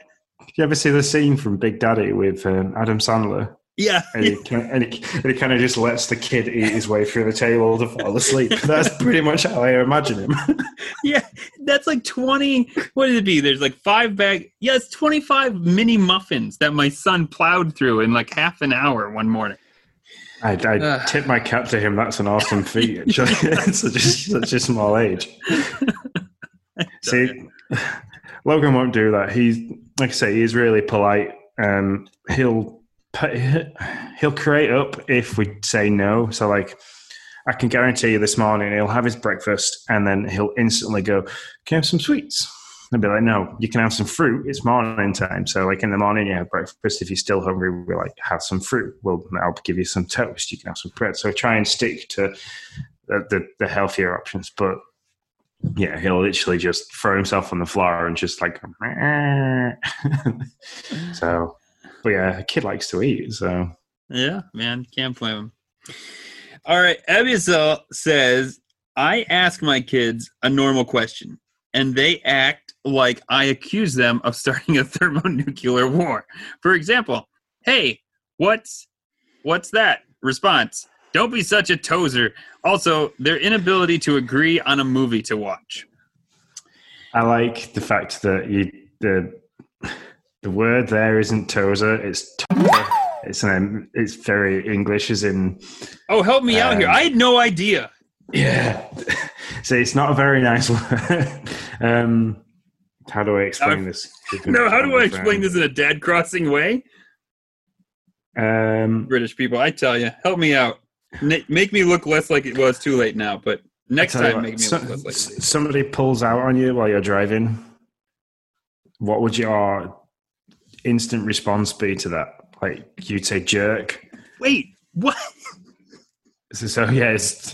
you ever see the scene from Big Daddy with um, Adam Sandler? Yeah, and he, can, and, he, and he kind of just lets the kid eat his way through the table to fall asleep. That's pretty much how I imagine him. Yeah, that's like twenty. What did it be? There's like five bag. Yeah, it's twenty-five mini muffins that my son plowed through in like half an hour one morning. I, I uh, tip my cap to him. That's an awesome feat. At such, a, such a small age. See, Logan won't do that. He's like I say, he's really polite. Um, he'll. He'll create up if we say no. So like I can guarantee you this morning he'll have his breakfast and then he'll instantly go, can I have some sweets? I'd be like, no, you can have some fruit. It's morning time. So like in the morning, you have breakfast. If you're still hungry, we're like, have some fruit. Well, I'll give you some toast. You can have some bread. So try and stick to the, the, the healthier options. But yeah, he'll literally just throw himself on the floor and just like, so, but yeah, a kid likes to eat. So yeah, man, can't blame him. All right. Ebiesel says, I ask my kids a normal question and they act like I accuse them of starting a thermonuclear war. For example, hey, what's what's that? Response, don't be such a tozer. Also, their inability to agree on a movie to watch. I like the fact that you, the the word there isn't tozer, it's tozer. It's, an, it's very English, as in... Oh, help me um, out here. I had no idea. Yeah. So it's not a very nice word. um, how do I explain I've, this? No, how do I explain this in a Dad Crossing way? Um, British people, I tell you. Help me out. N- make me look less like it was too late now, but next time what, make me so, look less like it. Somebody pulls out on you while you're driving. What would your instant response be to that? Like, you'd say jerk. Wait, what? So, so yeah, it's...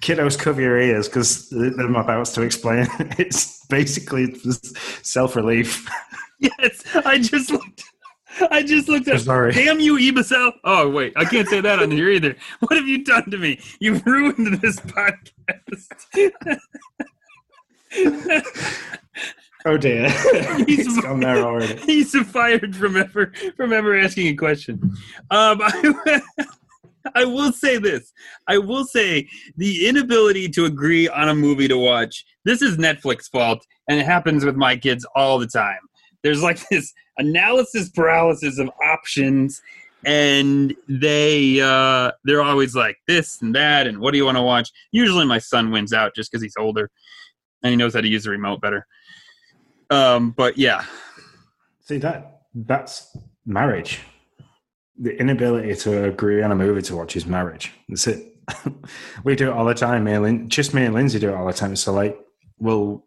Kiddos, cover your ears because I'm about to explain. It's basically self-relief. Yes, I just looked. I just looked at. Sorry. Damn you, Ebiesel. Oh wait, I can't say that on here either. What have you done to me? You've ruined this podcast. Oh dear, he's, he's gone there already. He's fired from ever from ever asking a question. Um, I, I will say this. I will say the inability to agree on a movie to watch. This is Netflix's fault, and it happens with my kids all the time. There's like this analysis paralysis of options, and they uh, they're always like this and that, and what do you want to watch? Usually, my son wins out just because he's older and he knows how to use the remote better. Um, but yeah, see that that's marriage. The inability to agree on a movie to watch is marriage. That's it. We do it all the time. Me and Lin- just me and Lindsay do it all the time. So like, we'll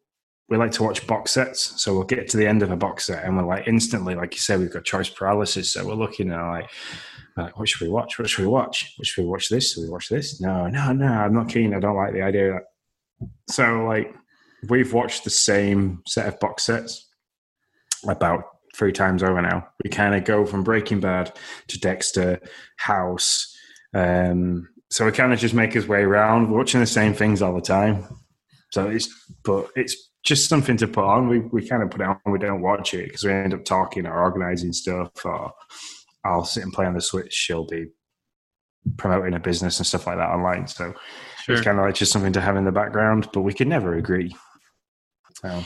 we like to watch box sets. So we'll get to the end of a box set and we're like instantly, like you said, we've got choice paralysis. So we're looking and like, like, what should we watch? What should we watch? What should we watch this? Should we watch this? No, no, no. I'm not keen. I don't like the idea of that. So like. We've watched the same set of box sets about three times over now. We kind of go from Breaking Bad to Dexter, House. Um, so we kind of just make his way around. We're watching the same things all the time. So it's, but it's just something to put on. We we kind of put it on and we don't watch it because we end up talking or organizing stuff, or I'll sit and play on the Switch. She'll be promoting a business and stuff like that online. So sure. It's kind of like just something to have in the background, but we could never agree. So.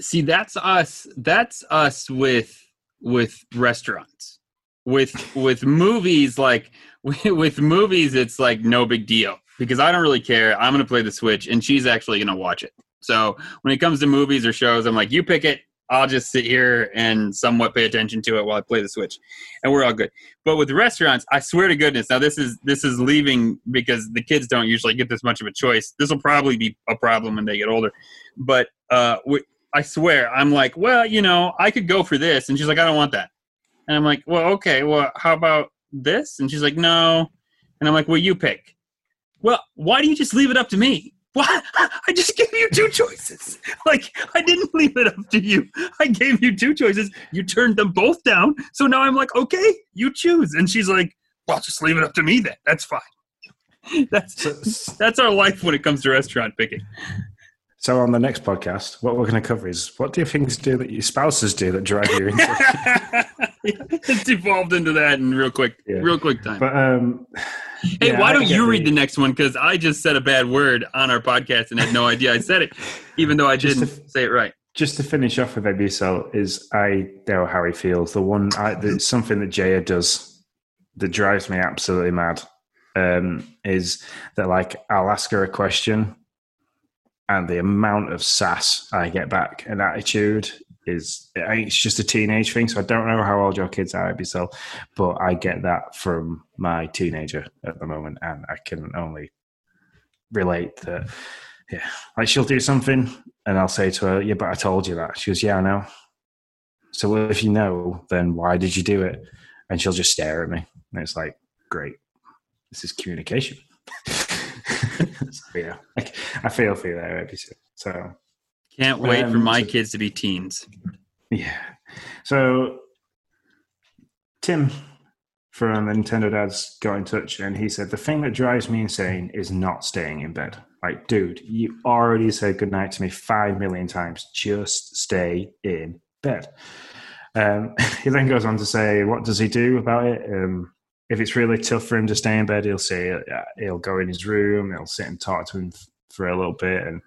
See, that's us. That's us with with restaurants, with with movies. Like with movies, it's like no big deal because I don't really care. I'm gonna play the Switch, and she's actually gonna watch it. So when it comes to movies or shows, I'm like, you pick it. I'll just sit here and somewhat pay attention to it while I play the Switch, and we're all good. But with restaurants, I swear to goodness, now this is this is leaving because the kids don't usually get this much of a choice. This will probably be a problem when they get older. But uh, we, I swear, I'm like, well, you know, I could go for this. And she's like, I don't want that. And I'm like, well, okay, well, how about this? And she's like, no. And I'm like, well, you pick. Well, why do you just leave it up to me? What? I just gave you two choices. Like, I didn't leave it up to you. I gave you two choices. You turned them both down. So now I'm like, okay, you choose. And she's like, well, just leave it up to me then. That's fine. That's that's our life when it comes to restaurant picking. So on the next podcast, what we're going to cover is, what do you things do that your spouses do that drive you into? It's devolved into that in real quick, yeah. real quick time. But, um, hey, yeah, why don't you read the next one? Because I just said a bad word on our podcast and had no idea I said it, even though I just didn't to, say it right. Just to finish off with Ebiesel is I know how he feels. The one, I, the, something that Jaya does that drives me absolutely mad um, is that, like, I'll ask her a question and the amount of sass I get back and attitude is it's just a teenage thing. So I don't know how old your kids are, Ibisel, but I get that from my teenager at the moment, and I can only relate that. Yeah, like she'll do something, and I'll say to her, "Yeah, but I told you that." She goes, "Yeah, I know." So, well, if you know, then why did you do it? And she'll just stare at me, and it's like, great, this is communication. So, yeah, I, I feel for you there, Ibisel. So. Can't wait um, for my so, kids to be teens. Yeah. So, Tim from Nintendo Dads got in touch, and he said, the thing that drives me insane is not staying in bed. Like, dude, you already said goodnight to me five million times. Just stay in bed. Um, he then goes on to say, what does he do about it? Um, if it's really tough for him to stay in bed, he'll say, he'll go in his room, he'll sit and talk to him for a little bit, and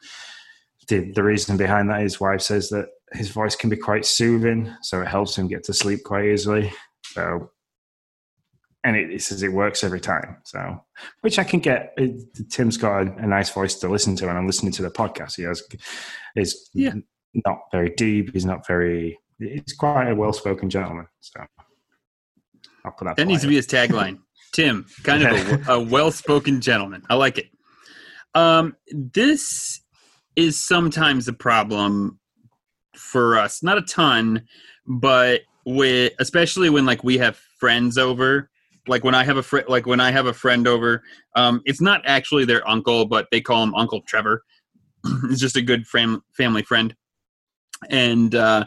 The, the reason behind that, his wife says that his voice can be quite soothing, so it helps him get to sleep quite easily. So, and it, it says it works every time. So, which I can get. It, Tim's got a, a nice voice to listen to, and I'm listening to the podcast. He has is yeah. not very deep. He's not very. He's quite a well-spoken gentleman. So, I'll put that. That needs to be his tagline. Tim, kind of a, a well-spoken gentleman. I like it. Um, this. Is sometimes a problem for us. Not a ton, but with, especially when like we have friends over, like when I have a friend, like when I have a friend over, um, it's not actually their uncle, but they call him Uncle Trevor. It's just a good fam- family friend. And, uh,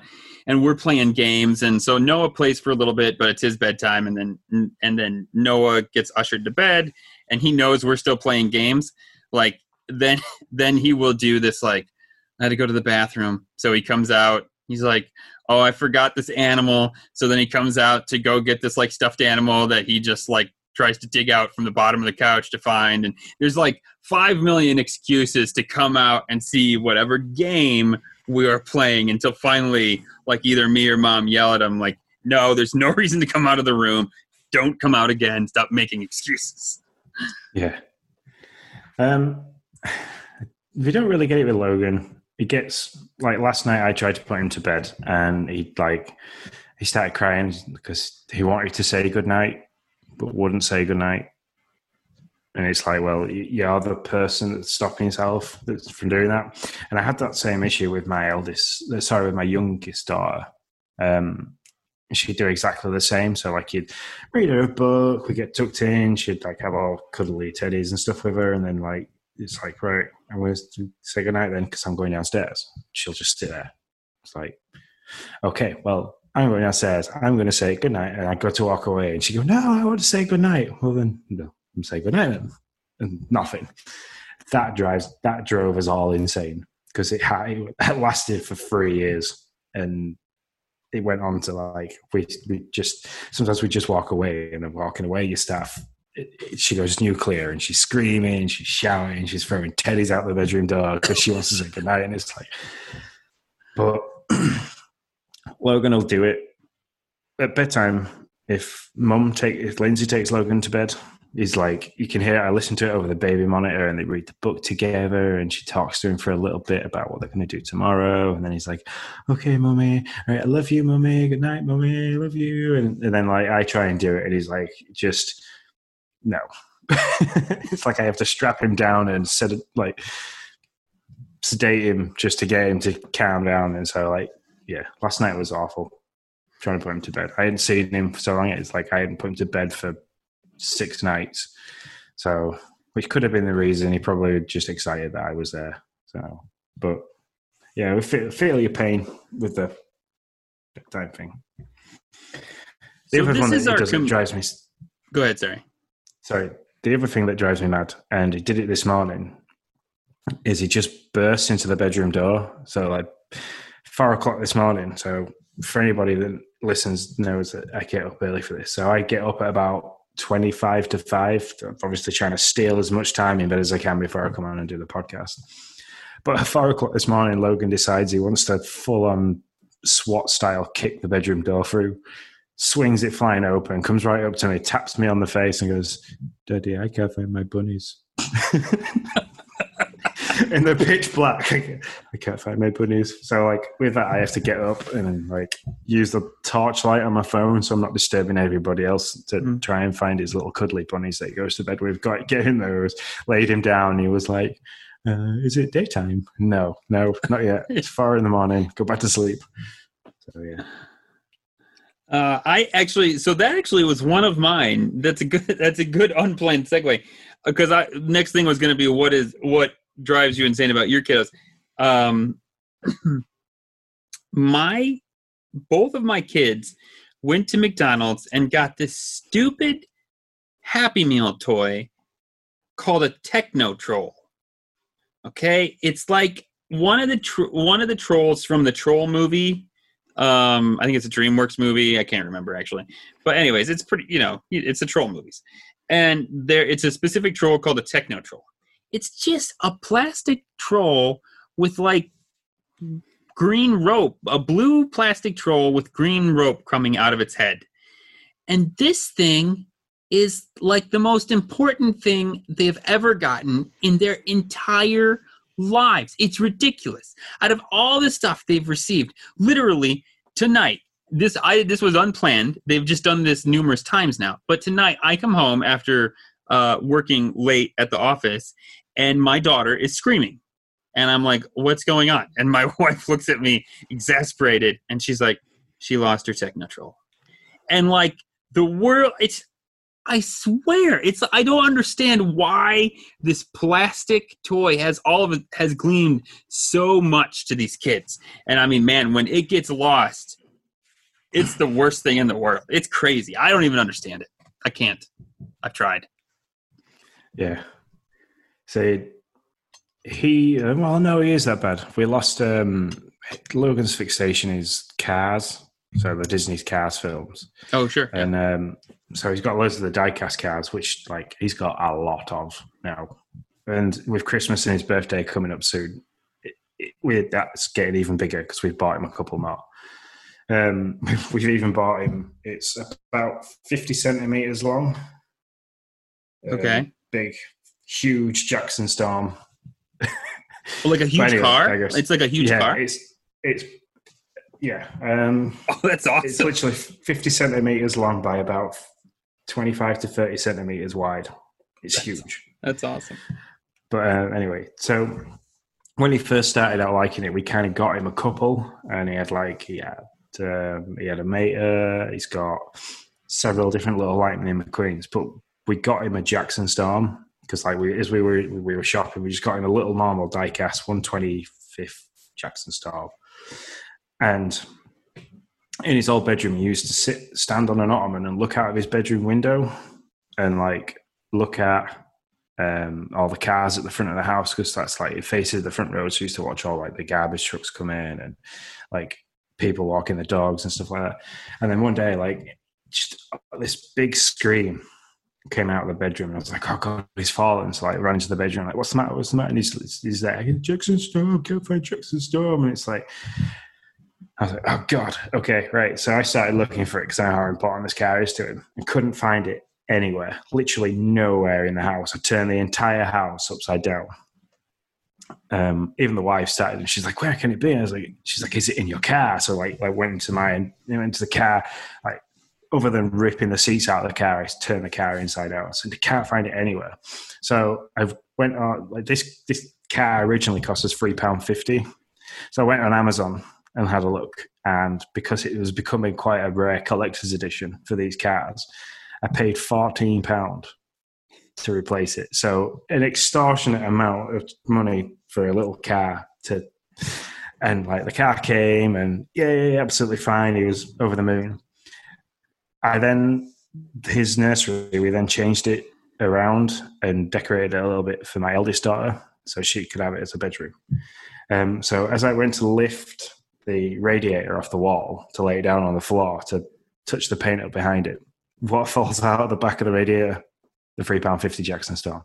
and we're playing games. And so Noah plays for a little bit, but it's his bedtime. And then, and then Noah gets ushered to bed, and he knows we're still playing games. Like, then then he will do this, like, I had to go to the bathroom. So he comes out. He's like, oh, I forgot this animal. So then he comes out to go get this, like, stuffed animal that he just, like, tries to dig out from the bottom of the couch to find. And there's, like, five million excuses to come out and see whatever game we are playing until finally, like, either me or Mom yell at him, like, no, there's no reason to come out of the room. Don't come out again. Stop making excuses. Yeah. Um. We don't really get it with Logan. He gets, like, last night I tried to put him to bed, and he like he started crying because he wanted to say goodnight but wouldn't say goodnight. And it's like, well, you're the person that's stopping yourself from doing that. And I had that same issue with my eldest, sorry, with my youngest daughter. Um, she'd do exactly the same. So, like, you'd read her a book, we get tucked in, she'd like have all cuddly teddies and stuff with her, and then like. It's like, right, I'm going to say goodnight then because I'm going downstairs. She'll just sit there. It's like, okay, well, I'm going downstairs. I'm going to say goodnight. And I go to walk away. And she goes, no, I want to say goodnight. Well, then, no, I'm saying goodnight then. And nothing. That drives, that drove us all insane because it, it lasted for three years. And it went on to like, we, we just, sometimes we just walk away, and then walking away, you start. She goes nuclear, and she's screaming, she's shouting, she's throwing teddies out the bedroom door because she wants to say goodnight. And it's like, but Logan will do it at bedtime. If mum take, if Lindsay takes Logan to bed, he's like, you can hear it. I listen to it over the baby monitor, and they read the book together, and she talks to him for a little bit about what they're going to do tomorrow. And then he's like, okay, mummy. All right. I love you, mummy. Good night, mummy. I love you. And, and then like, I try and do it, and he's like, just, no. It's like I have to strap him down and set it, like sedate him just to get him to calm down. And so, like, yeah, last night was awful trying to put him to bed. I hadn't seen him for so long. It's like I hadn't put him to bed for six nights. So, which could have been the reason. He probably was just excited that I was there. So, but yeah, we feel, feel your pain with the bedtime thing. The so other this one is that doesn't com- drives me. Go ahead, sorry. Sorry, the other thing that drives me mad, and he did it this morning, is he just bursts into the bedroom door. So, like, four o'clock this morning. So, for anybody that listens knows that I get up early for this. So, I get up at about twenty-five to five. I'm obviously trying to steal as much time in bed as I can before I come on and do the podcast. But at four o'clock this morning, Logan decides he wants to full-on SWAT-style kick the bedroom door through. Swings it flying open, comes right up to me, taps me on the face, and goes, Daddy, I can't find my bunnies. in the pitch black. I can't find my bunnies. So like with that, I have to get up and then like use the torchlight on my phone so I'm not disturbing everybody else to mm. try and find his little cuddly bunnies that he goes to bed with. Got get him those, laid him down. He was like, uh, "Is it daytime? No, no, not yet. It's four in the morning. Go back to sleep." So yeah. Uh, I actually, so that actually was one of mine. That's a good, that's a good unplanned segue, because I next thing was going to be what is what drives you insane about your kiddos. Um, my both of my kids went to McDonald's and got this stupid Happy Meal toy called a Techno Troll. Okay, it's like one of the tr- one of the trolls from the Troll movie. Um, I think it's a DreamWorks movie. I can't remember actually, but anyways, it's pretty, you know, it's the troll movies, and there it's a specific troll called a Techno Troll. It's just a plastic troll with like green rope, a blue plastic troll with green rope coming out of its head. And this thing is like the most important thing they've ever gotten in their entire lives. It's ridiculous. Out of all the stuff they've received, literally tonight, this I this was unplanned. They've just done this numerous times now. But tonight, I come home after uh, working late at the office, and my daughter is screaming. And I'm like, what's going on? And my wife looks at me exasperated, and she's like, she lost her Techno Troll. And like, the world, it's, I swear, it's I don't understand why this plastic toy has all of it has gleamed so much to these kids. And I mean, man, when it gets lost, it's the worst thing in the world. It's crazy. I don't even understand it. I can't. I've tried. Yeah. So he, well, no, he is that bad. We lost um, Logan's fixation is cars. So the Disney's Cars films. Oh, sure. And um, so he's got loads of the die-cast cars, which like he's got a lot of now. And with Christmas and his birthday coming up soon, it, it, we, that's getting even bigger because we've bought him a couple more. Um, we've even bought him, it's about fifty centimetres long. Okay. Um, big, huge Jackson Storm. Well, like a huge anyway, car? It's like a huge yeah, car? It's it's... Yeah. Um, oh, that's awesome. It's literally fifty centimetres long by about twenty-five to thirty centimetres wide. It's that's huge. Awesome. That's awesome. But uh, anyway, so when he first started out liking it, we kind of got him a couple, and he had like, he had, um, he had a Mater, he's got several different little Lightning McQueens, but we got him a Jackson Storm because like we, as we were, we were shopping, we just got him a little normal die-cast one twenty-fifth Jackson Storm. And in his old bedroom, he used to sit, stand on an ottoman and look out of his bedroom window and, like, look at um, all the cars at the front of the house because that's, like, it faces the front road. So he used to watch all, like, the garbage trucks come in and, like, people walking the dogs and stuff like that. And then one day, like, just this big scream came out of the bedroom, and I was like, oh, God, he's fallen. So, like, ran into the bedroom, like, what's the matter? What's the matter? And he's, he's like, Jackson Storm, can't find Jackson Storm. And it's like... I was like, oh, God. Okay, right. So I started looking for it because I know how important this car is to him. I couldn't find it anywhere, literally nowhere in the house. I turned the entire house upside down. Um, even the wife started, and she's like, where can it be? And I was like, she's like, is it in your car? So like, I went into my, went to the car. Like, other than ripping the seats out of the car, I turned the car inside out. So I can't find it anywhere. So I went on, like this, this car originally cost us three pounds fifty. So I went on Amazon and had a look, and because it was becoming quite a rare collector's edition for these cars, I paid fourteen pounds to replace it. So an extortionate amount of money for a little car to, and like the car came and yeah, yeah, absolutely fine. He was over the moon. I then, his nursery, we then changed it around and decorated it a little bit for my eldest daughter so she could have it as a bedroom. Um, so as I went to lift the radiator off the wall to lay it down on the floor to touch the paint up behind it, what falls out of the back of the radiator? The three pounds fifty Jackson Storm.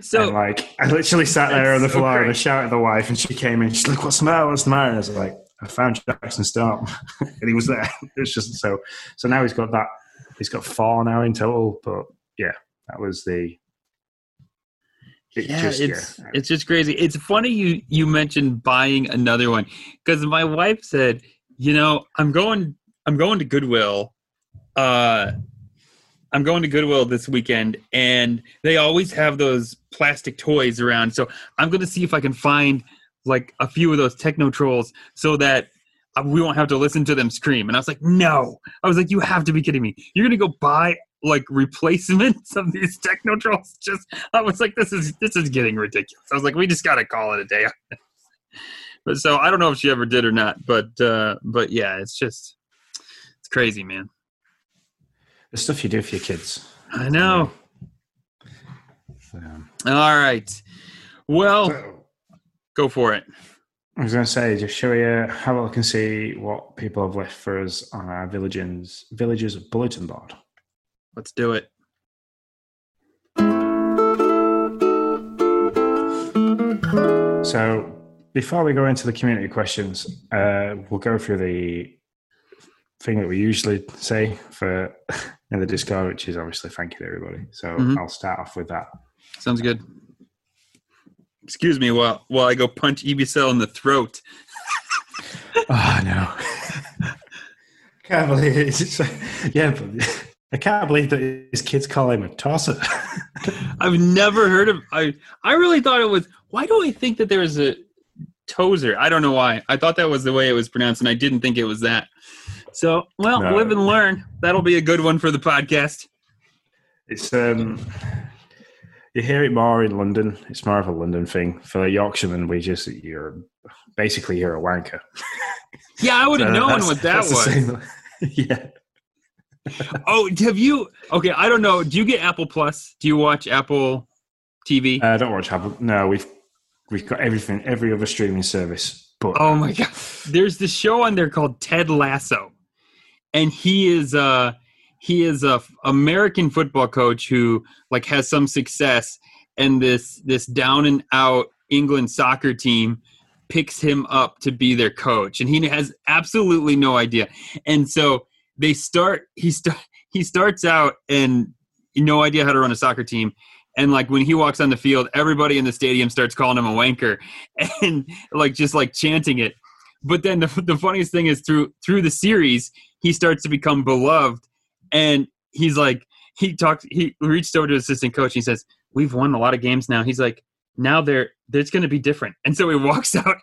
So and like I literally sat there on the floor, so and I shouted at the wife, and she came in, she's like, what's the matter? What's the matter? And I was like, I found Jackson Storm. And he was there. It's just so so now he's got that, he's got four now in total, but yeah, that was the It yeah, just, it's yeah. it's just crazy. It's funny you, you mentioned buying another one because my wife said, you know, I'm going I'm going to Goodwill. Uh, I'm going to Goodwill this weekend, and they always have those plastic toys around. So I'm going to see if I can find like a few of those Techno Trolls so that we won't have to listen to them scream. And I was like, no. I was like, you have to be kidding me. You're going to go buy like replacements of these Techno Trolls. Just I was like, this is this is getting ridiculous. I was like, we just got to call it a day. But so I don't know if she ever did or not. But uh, but yeah, it's just it's crazy, man. The stuff you do for your kids. I know. So. All right. Well, so, go for it. I was going to say, just show you how well I can see what people have left for us on our villages villages bulletin board. Let's do it. So before we go into the community questions, uh, we'll go through the thing that we usually say for in the Discord, which is obviously thank you to everybody. So mm-hmm. I'll start off with that. Sounds good. Excuse me while while I go punch E B Cell in the throat. Oh, no. Can't believe it. It's, yeah, but... I can't believe that his kids call him a tosser. I've never heard of I I really thought it was why do I think that there was a tozer? I don't know why. I thought that was the way it was pronounced and I didn't think it was that. So well, no. Live and learn. That'll be a good one for the podcast. It's um you hear it more in London. It's more of a London thing. For Yorkshiremen, we just you're basically you're a wanker. Yeah, I would have so known what that was. Yeah. Oh, have you? Okay, I don't know. Do you get Apple Plus? Do you watch Apple T V? I uh, don't watch Apple. No, we've we've got everything, every other streaming service. But oh my god, there's this show on there called Ted Lasso, and he is uh he is a f- American football coach who like has some success, and this this down and out England soccer team picks him up to be their coach, and he has absolutely no idea, and so. They start. He start. He starts out and no idea how to run a soccer team. And like when he walks on the field, everybody in the stadium starts calling him a wanker and like just like chanting it. But then the the funniest thing is through through the series, he starts to become beloved. And he's like he talks. He reached over to assistant coach. And he says, "We've won a lot of games now." He's like, "Now they're it's going to be different." And so he walks out,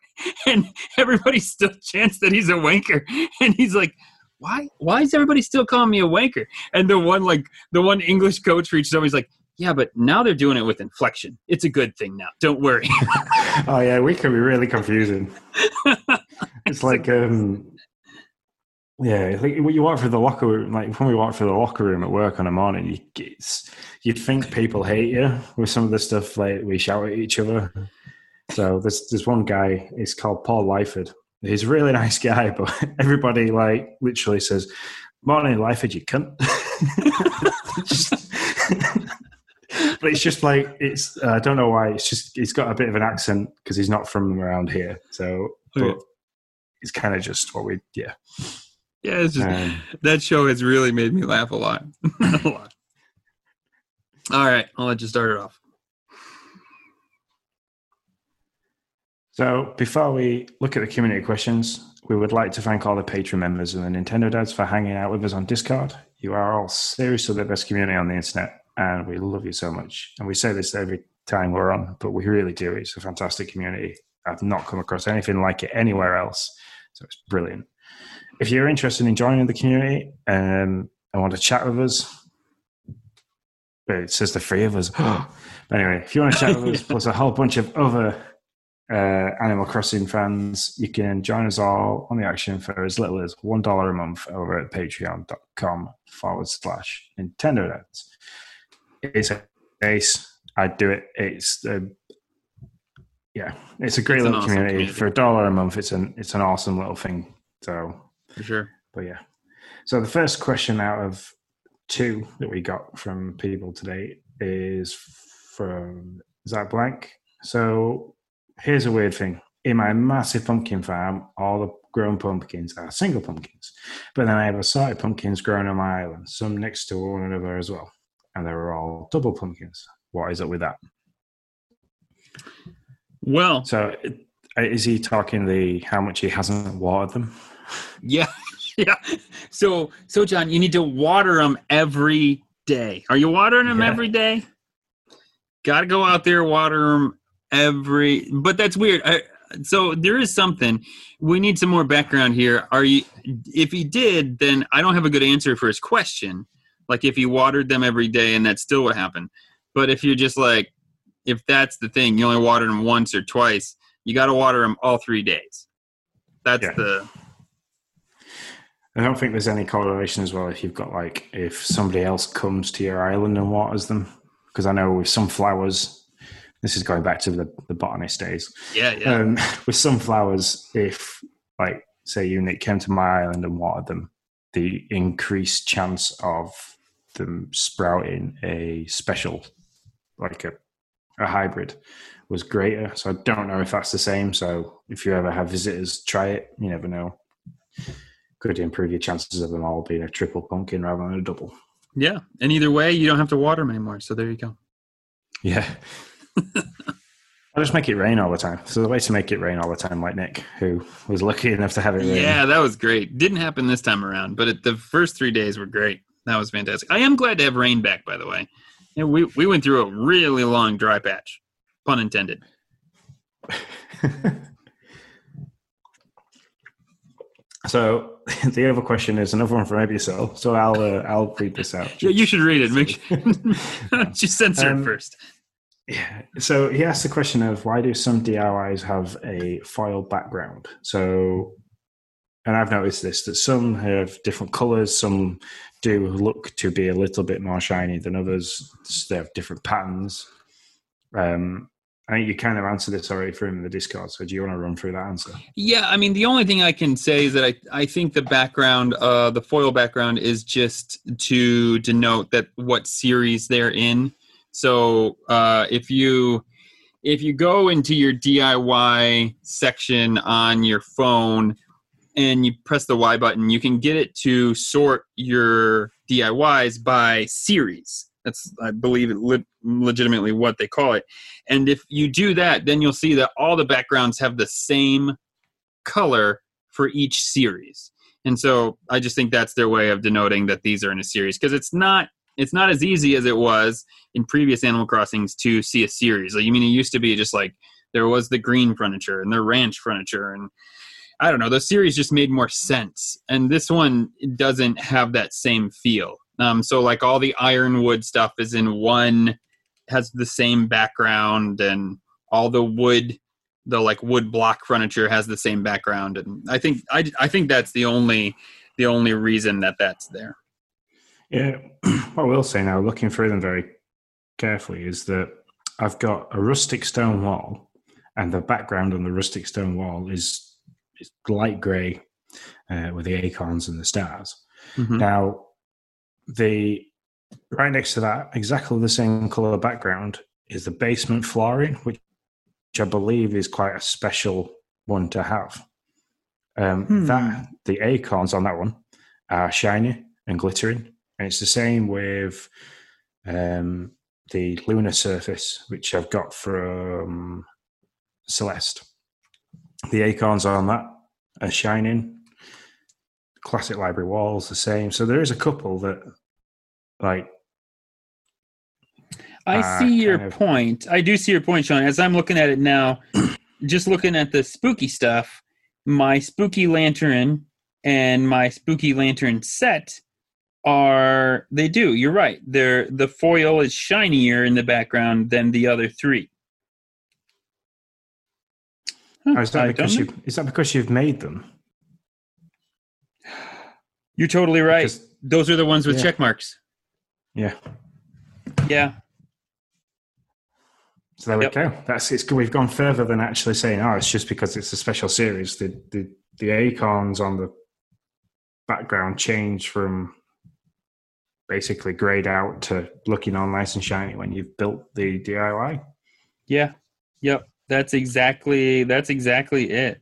and everybody still chants that he's a wanker. And he's like. Why? Why is everybody still calling me a wanker? And the one like the one English coach reaches over. He's like, "Yeah, but now they're doing it with inflection. It's a good thing now. Don't worry." Oh yeah, we can be really confusing. It's like, um, yeah, like when you walk through the locker room, like when we walk through the locker room at work on a morning, you it's, you'd think people hate you with some of the stuff like we shout at each other. So there's there's one guy. It's called Paul Lyford. He's a really nice guy, but everybody like literally says, "Morning, Lyford, you cunt." Just, but it's just like it's. Uh, I don't know why. It's just he's got a bit of an accent because he's not from around here, so okay. But it's kind of just what we. Yeah, yeah. It's just, um, that show has really made me laugh a lot. A lot. All right, I'll let you start it off. So before we look at the community questions, we would like to thank all the Patreon members and the Nintendo Dads for hanging out with us on Discord. You are all seriously the best community on the internet, and we love you so much. And we say this every time we're on, but we really do. It's a fantastic community. I've not come across anything like it anywhere else, so it's brilliant. If you're interested in joining the community um, and want to chat with us, but it says the three of us. But anyway, if you want to chat with us, plus a whole bunch of other... Uh, Animal Crossing fans, you can join us all on the action for as little as one dollar a month over at patreon.com forward slash Nintendo Dads. It's a ace. I'd do it. It's a, yeah, it's a great it's little awesome community. community. For a dollar a month, it's an it's an awesome little thing. So for sure. But yeah. So the first question out of two that we got from people today is from Zach Blank. So here's a weird thing. In my massive pumpkin farm, all the grown pumpkins are single pumpkins. But then I have assorted pumpkins grown on my island, some next to one another as well. And they're all double pumpkins. What is up with that? Well, so is he talking the how much he hasn't watered them? Yeah, yeah. So, so John, you need to water them every day. Are you watering them yeah. every day? Got to go out there, water them every. But that's weird. I, so there is something. We need some more background here. Are you? If he did, then I don't have a good answer for his question. Like if he watered them every day, and that's still what happened. But if you're just like, if that's the thing, you only water them once or twice. You got to water them all three days. That's yeah. the. I don't think there's any correlation as well if you've got like if somebody else comes to your island and waters them, because I know with some flowers, this is going back to the, the botanist days. Yeah, yeah. Um, with some flowers, if like say you Nick came to my island and watered them, the increased chance of them sprouting a special, like a a hybrid, was greater. So I don't know if that's the same. So if you ever have visitors, try it. You never know. Could improve your chances of them all being a triple pumpkin rather than a double. Yeah. And either way, you don't have to water them anymore. So there you go. Yeah. I'll just make it rain all the time. So the way to make it rain all the time, like Nick, who was lucky enough to have it rain. Yeah, that was great. Didn't happen this time around, but it, the first three days were great. That was fantastic. I am glad to have rain back, by the way. Yeah, we, we went through a really long dry patch. Pun intended. So the other question is another one from Ebiso. So I'll uh, I'll read this out. Yeah, you should read it. Make sure just censor um, it first. Yeah. So he asked the question of why do some D I Ys have a foil background? So, and I've noticed this that some have different colors, some do look to be a little bit more shiny than others. So they have different patterns. Um, I think you kind of answered this already for him in the Discord, so do you want to run through that answer? Yeah, I mean, the only thing I can say is that I, I think the background, uh, the foil background is just to denote that what series they're in. So uh, if you if you go into your D I Y section on your phone and you press the Y button, you can get it to sort your D I Ys by series. That's, I believe, le- legitimately what they call it. And if you do that, then you'll see that all the backgrounds have the same color for each series. And so I just think that's their way of denoting that these are in a series. Because it's not it's not as easy as it was in previous Animal Crossings to see a series. Like, I mean, it used to be just like there was the green furniture and the ranch furniture. And I don't know, those series just made more sense. And this one doesn't have that same feel. Um, so like all the ironwood stuff is in one, has the same background, and all the wood, the like wood block furniture has the same background. And I think, I, I think that's the only, the only reason that that's there. Yeah. What I will say now, looking through them very carefully, is that I've got a rustic stone wall, and the background on the rustic stone wall is, is light gray, uh, with the acorns and the stars. Mm-hmm. Now, the right next to that, exactly the same color background, is the basement flooring, which, which I believe is quite a special one to have. Um, hmm. That the acorns on that one are shiny and glittering, and it's the same with um, the lunar surface, which I've got from Celeste. The acorns on that are shining. Classic library walls the same, so there is a couple that like I see your of... point I do see your point, Sean, as I'm looking at it now. Just looking at the spooky stuff, my spooky lantern and my spooky lantern set are they do you're right, they're the foil is shinier in the background than the other three. Huh, oh, is, that because you, is that because you've made them? You're totally right. Because, those are the ones with yeah. check marks. Yeah. Yeah. So there yep. we go. That's it's. We've gone further than actually saying, "Oh, it's just because it's a special series." The the, the acorns on the background change from basically grayed out to looking all nice and shiny when you've built the D I Y. Yeah. Yep. That's exactly. That's exactly it.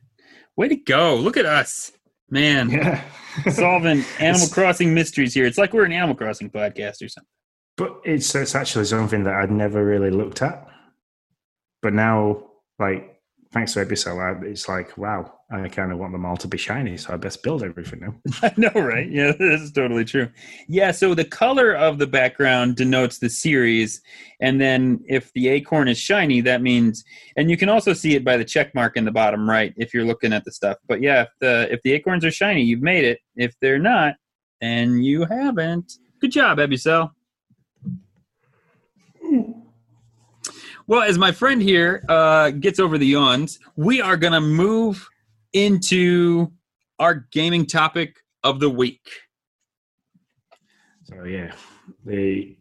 Way to go! Look at us. Man, yeah. Solving Animal Crossing mysteries here. It's like we're an Animal Crossing podcast or something. But it's it's actually something that I'd never really looked at. But now, like, thanks to Episode, it's like, wow, I kind of want them all to be shiny, so I best build everything now. I know, right? Yeah, that's totally true. Yeah, so the color of the background denotes the series, and then if the acorn is shiny, that means, and you can also see it by the check mark in the bottom right if you're looking at the stuff. But yeah, if the, if the acorns are shiny, you've made it. If they're not, then you haven't. Good job, Episode. Well, as my friend here uh, gets over the yawns, we are going to move into our gaming topic of the week. So, yeah, the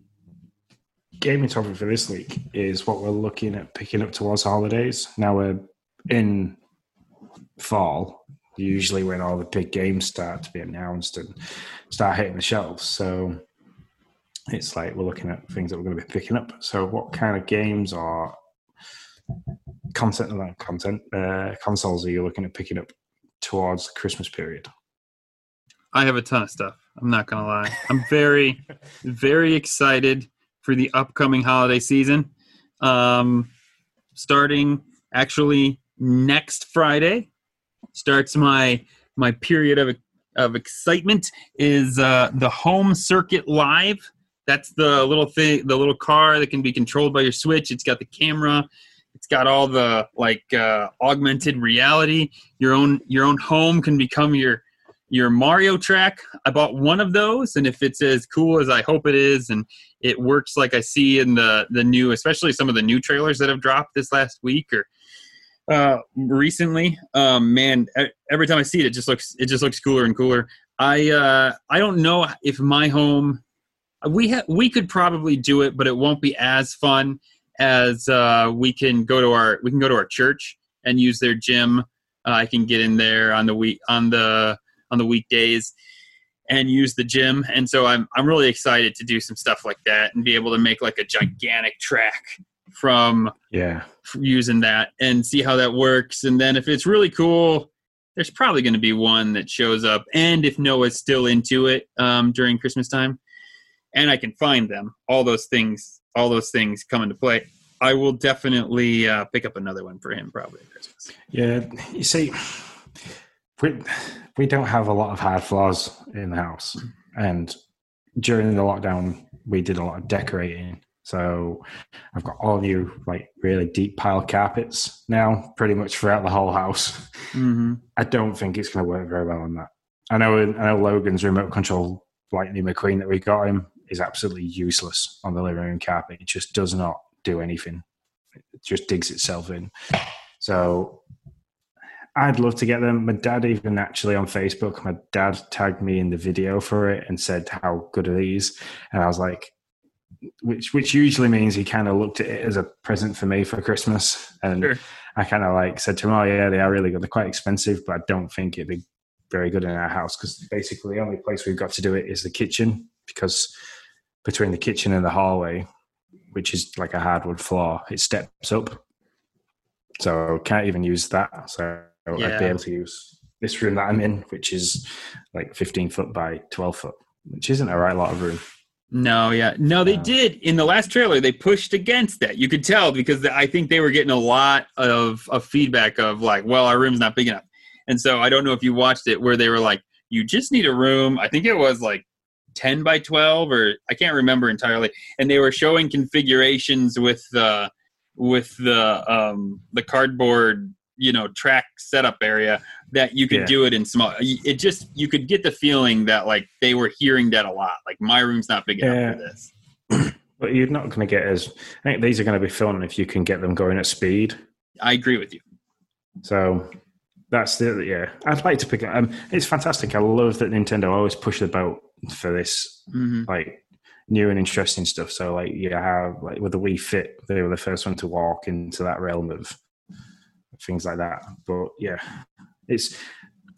gaming topic for this week is what we're looking at picking up towards holidays. Now, we're in fall, usually when all the big games start to be announced and start hitting the shelves. So it's like we're looking at things that we're going to be picking up. So what kind of games or content, content uh, consoles are you looking at picking up towards the Christmas period? I have a ton of stuff. I'm not going to lie. I'm very, very excited for the upcoming holiday season. Um, starting actually next Friday starts my my period of of excitement is uh, the Home Circuit Live. That's the little thing, the little car that can be controlled by your Switch. It's got the camera. It's got all the like uh, augmented reality. Your own your own home can become your your Mario track. I bought one of those, and if it's as cool as I hope it is, and it works like I see in the the new, especially some of the new trailers that have dropped this last week or uh, recently, um, man, every time I see it, it just looks it just looks cooler and cooler. I uh, I don't know if my home. We ha- we could probably do it, but it won't be as fun as uh, we can go to our we can go to our church and use their gym. Uh, I can get in there on the week on the on the weekdays and use the gym, and so I'm I'm really excited to do some stuff like that and be able to make like a gigantic track from yeah from using that and see how that works. And then if it's really cool, there's probably going to be one that shows up. And if Noah's still into it um, during Christmas time, and I can find them, all those things, all those things come into play. I will definitely uh, pick up another one for him probably at Christmas. Yeah, you see, we we don't have a lot of hard floors in the house, and during the lockdown, we did a lot of decorating. So I've got all new, like really deep pile carpets now, pretty much throughout the whole house. Mm-hmm. I don't think it's going to work very well on that. I know, I know, Logan's remote control Lightning McQueen that we got him is absolutely useless on the living room carpet. It just does not do anything. It just digs itself in. So I'd love to get them. My dad even actually on Facebook, my dad tagged me in the video for it and said, how good are these? And I was like, which which usually means he kind of looked at it as a present for me for Christmas. And sure. I kind of like said to him, oh yeah, they are really good. They're quite expensive, but I don't think it'd be very good in our house because basically the only place we've got to do it is the kitchen, because between the kitchen and the hallway, which is like a hardwood floor, it steps up. So can't even use that. So yeah. I'd be able to use this room that I'm in, which is like fifteen foot by twelve foot, which isn't a right lot of room. No, yeah. No, they uh, did. In the last trailer, they pushed against that. You could tell because I think they were getting a lot of, of feedback of like, well, our room's not big enough. And so I don't know if you watched it where they were like, you just need a room. I think it was like ten by twelve or I can't remember entirely. And they were showing configurations with the, with the, um, the cardboard, you know, track setup area that you could yeah. do it in small. It just, you could get the feeling that like they were hearing that a lot. Like my room's not big enough yeah. for this. But you're not going to get as, I think these are going to be fun if you can get them going at speed. I agree with you. So that's the, yeah, I'd like to pick it. Um, it's fantastic. I love that Nintendo always push the boat for this, mm-hmm. like new and interesting stuff. So like you have like with the Wii Fit, they were the first one to walk into that realm of things like that. But yeah, it's,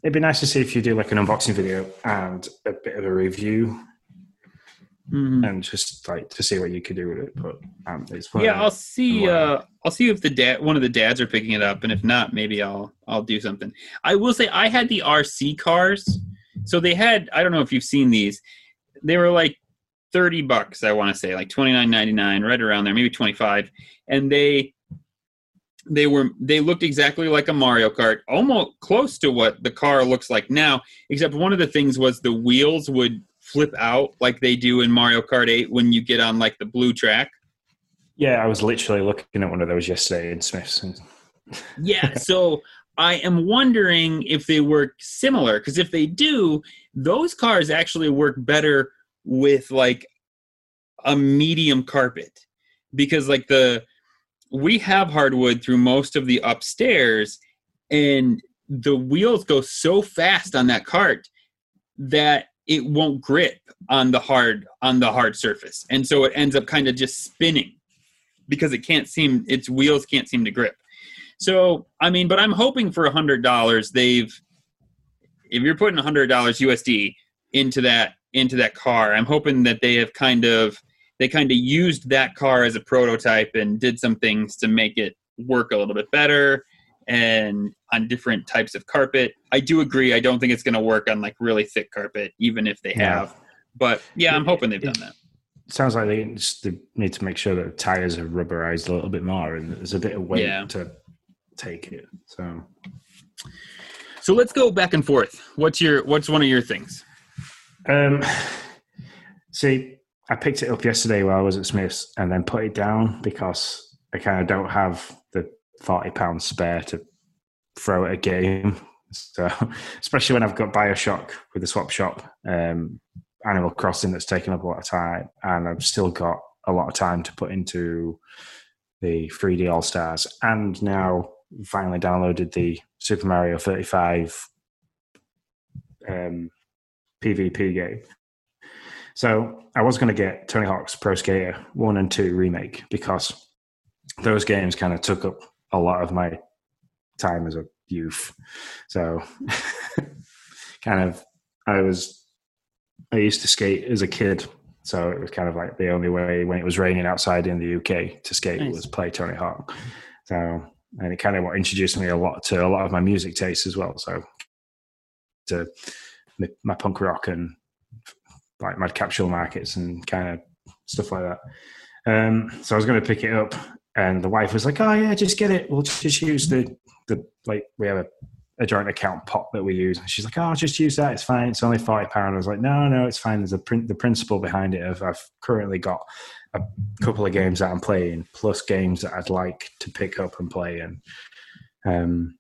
it'd be nice to see if you do like an unboxing video and a bit of a review mm-hmm. and just like to see what you could do with it. But um, it's fun. Yeah, I'll see. Uh, I'll see if the dad, one of the dads are picking it up, and if not, maybe I'll I'll do something. I will say I had the R C cars, so they had. I don't know if you've seen these. They were like thirty bucks. I want to say like twenty nine ninety nine, right around there, maybe twenty five. And they They were they looked exactly like a Mario Kart, almost close to what the car looks like now, except one of the things was the wheels would flip out like they do in Mario Kart eight when you get on like the blue track. Yeah, I was literally looking at one of those yesterday in Smith's. Yeah, so I am wondering if they work similar, because if they do, those cars actually work better with like a medium carpet, because like the we have hardwood through most of the upstairs, and the wheels go so fast on that cart that it won't grip on the hard on the hard surface. And so it ends up kind of just spinning because it can't seem, its wheels can't seem to grip. So, I mean, but I'm hoping for a hundred dollars. They've, if you're putting a hundred dollars U S D into that, into that car, I'm hoping that they have kind of, they kind of used that car as a prototype and did some things to make it work a little bit better and on different types of carpet. I do agree. I don't think it's going to work on like really thick carpet, even if they have, yeah. But yeah, I'm hoping they've done that. It sounds like they just they need to make sure that the tires are rubberized a little bit more and there's a bit of weight yeah. to take it. So, so let's go back and forth. What's your, what's one of your things? Um, see, I picked it up yesterday while I was at Smith's and then put it down because I kind of don't have the forty pounds spare to throw at a game. So, especially when I've got Bioshock with the swap shop, um, Animal Crossing that's taken up a lot of time, and I've still got a lot of time to put into the three D All-Stars, and now finally downloaded the Super Mario thirty-five um, P V P game. So I was going to get Tony Hawk's Pro Skater one and two Remake because those games kind of took up a lot of my time as a youth. So kind of, I was, I used to skate as a kid. So it was kind of like the only way when it was raining outside in the U K to skate nice. Was play Tony Hawk. So, and it kind of introduced me a lot to a lot of my music tastes as well. So to my punk rock and like Mad Capsule Markets and kind of stuff like that. Um, so I was going to pick it up, and the wife was like, "Oh yeah, just get it. We'll just use the the like we have a, a joint account pot that we use." And she's like, "Oh, just use that. It's fine. It's only forty pound." I was like, "No, no, it's fine. There's a print the principle behind it. Of I've currently got a couple of games that I'm playing, plus games that I'd like to pick up and play, and um,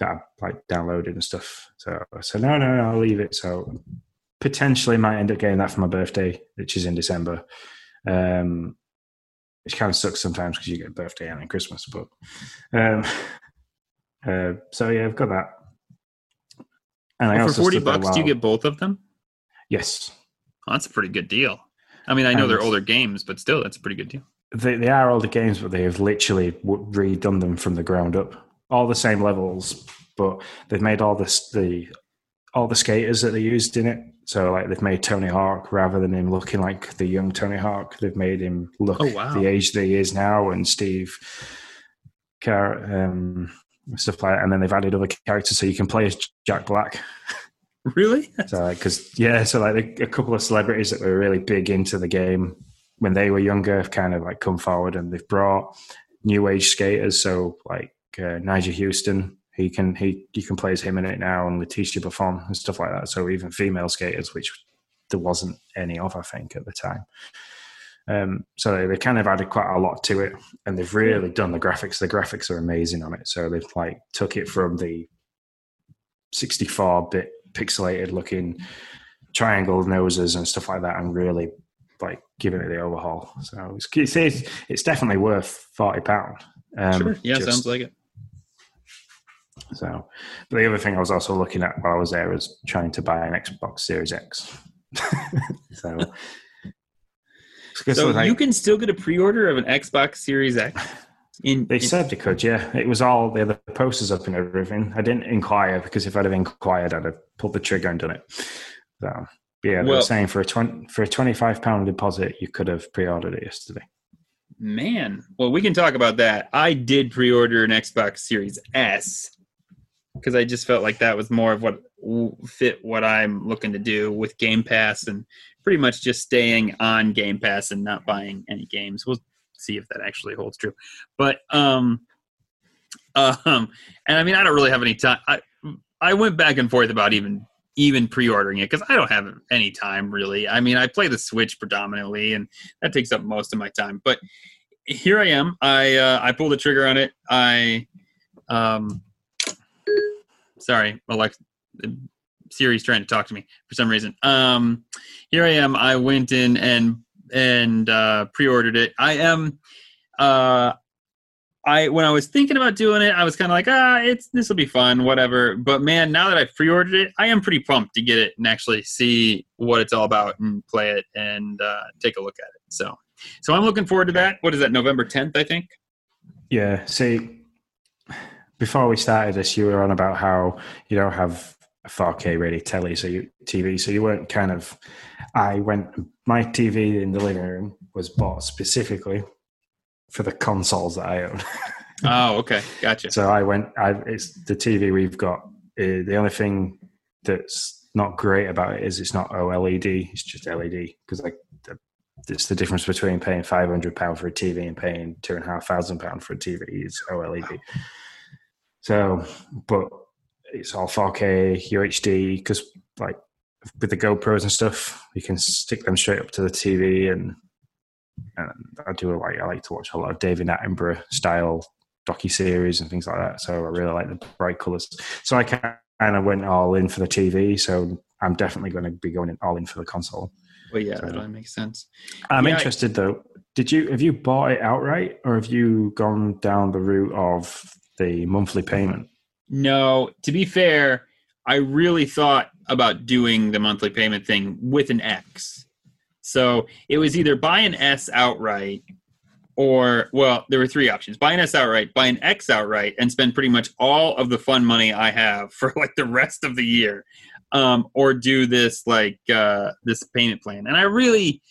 that I've like downloaded and stuff." So I said, "No, no, no, I'll leave it." So. Potentially might end up getting that for my birthday, which is in December. Um, which kind of sucks sometimes because you get a birthday and then Christmas. But um, uh, so yeah, I've got that. And well, I also for forty bucks, do you get both of them? Yes, well, that's a pretty good deal. I mean, I know and they're older games, but still, that's a pretty good deal. They they are older games, but they have literally redone them from the ground up. All the same levels, but they've made all this the all the skaters that they used in it. So, like, they've made Tony Hawk, rather than him looking like the young Tony Hawk, they've made him look oh, wow. the age that he is now, and Steve Carr, um, stuff like that. And then they've added other characters, so you can play as Jack Black. Really? So, because, like, yeah, so, like, a couple of celebrities that were really big into the game when they were younger have kind of, like, come forward, and they've brought new age skaters. So, like, uh, Nigel Houston. He can he you can play as him in it now, and Leticia Buffon and stuff like that. So even female skaters, which there wasn't any of, I think, at the time. Um, so they kind of added quite a lot to it, and they've really done the graphics. The graphics are amazing on it. So they've like took it from the sixty-four bit pixelated looking triangle noses and stuff like that, and really like giving it the overhaul. So it's it's, it's definitely worth forty pounds. Um, sure. Yeah, just, sounds like it. So, but the other thing I was also looking at while I was there was trying to buy an Xbox Series X. so, so like, you can still get a pre-order of an Xbox Series X. In, they in, said they could, yeah. It was all the other posters up and everything. I didn't inquire because if I'd have inquired, I'd have pulled the trigger and done it. So, yeah, they well, were saying for a twenty for a twenty-five pound deposit, you could have pre-ordered it yesterday. Man, well, we can talk about that. I did pre-order an Xbox Series S. Because I just felt like that was more of what fit what I'm looking to do with Game Pass, and pretty much just staying on Game Pass and not buying any games. We'll see if that actually holds true. But um, Um, and I mean, I don't really have any time. I I went back and forth about even even pre-ordering it because I don't have any time really. I mean, I play the Switch predominantly, and that takes up most of my time. But here I am. I uh, I pulled the trigger on it. I um, sorry, Alexa. Siri's trying to talk to me for some reason. Um, here I am. I went in and and uh, pre-ordered it. I am. Uh, I when I was thinking about doing it, I was kind of like, ah, it's this will be fun, whatever. But man, now that I've pre-ordered it, I am pretty pumped to get it and actually see what it's all about and play it and uh, take a look at it. So, so I'm looking forward to that. What is that? November tenth, I think. Yeah. See, before we started this, you were on about how you don't have a four K really telly, so you T V, so you weren't kind of. I went. My T V in the living room was bought specifically for the consoles that I own. Oh, okay, gotcha. So I went. I it's the T V we've got. Uh, the only thing that's not great about it is it's not OLED. It's just L E D because like it's the difference between paying five hundred pound for a T V and paying two and a half thousand pound for a T V is OLED. So, but. It's all four K, U H D, because like with the GoPros and stuff, you can stick them straight up to the T V, and, and I do like I like to watch a lot of David Attenborough style docu series and things like that. So I really like the bright colours. So I kind of went all in for the T V. So I'm definitely going to be going all in for the console. Well, yeah, so, that makes sense. I'm yeah, interested I- though. Did you have you bought it outright, or have you gone down the route of the monthly payment? No, to be fair, I really thought about doing the monthly payment thing with an X. So it was either buy an S outright or, well, there were three options. Buy an S outright, buy an X outright, and spend pretty much all of the fun money I have for like the rest of the year. Um, or do this like uh, this payment plan. And I really,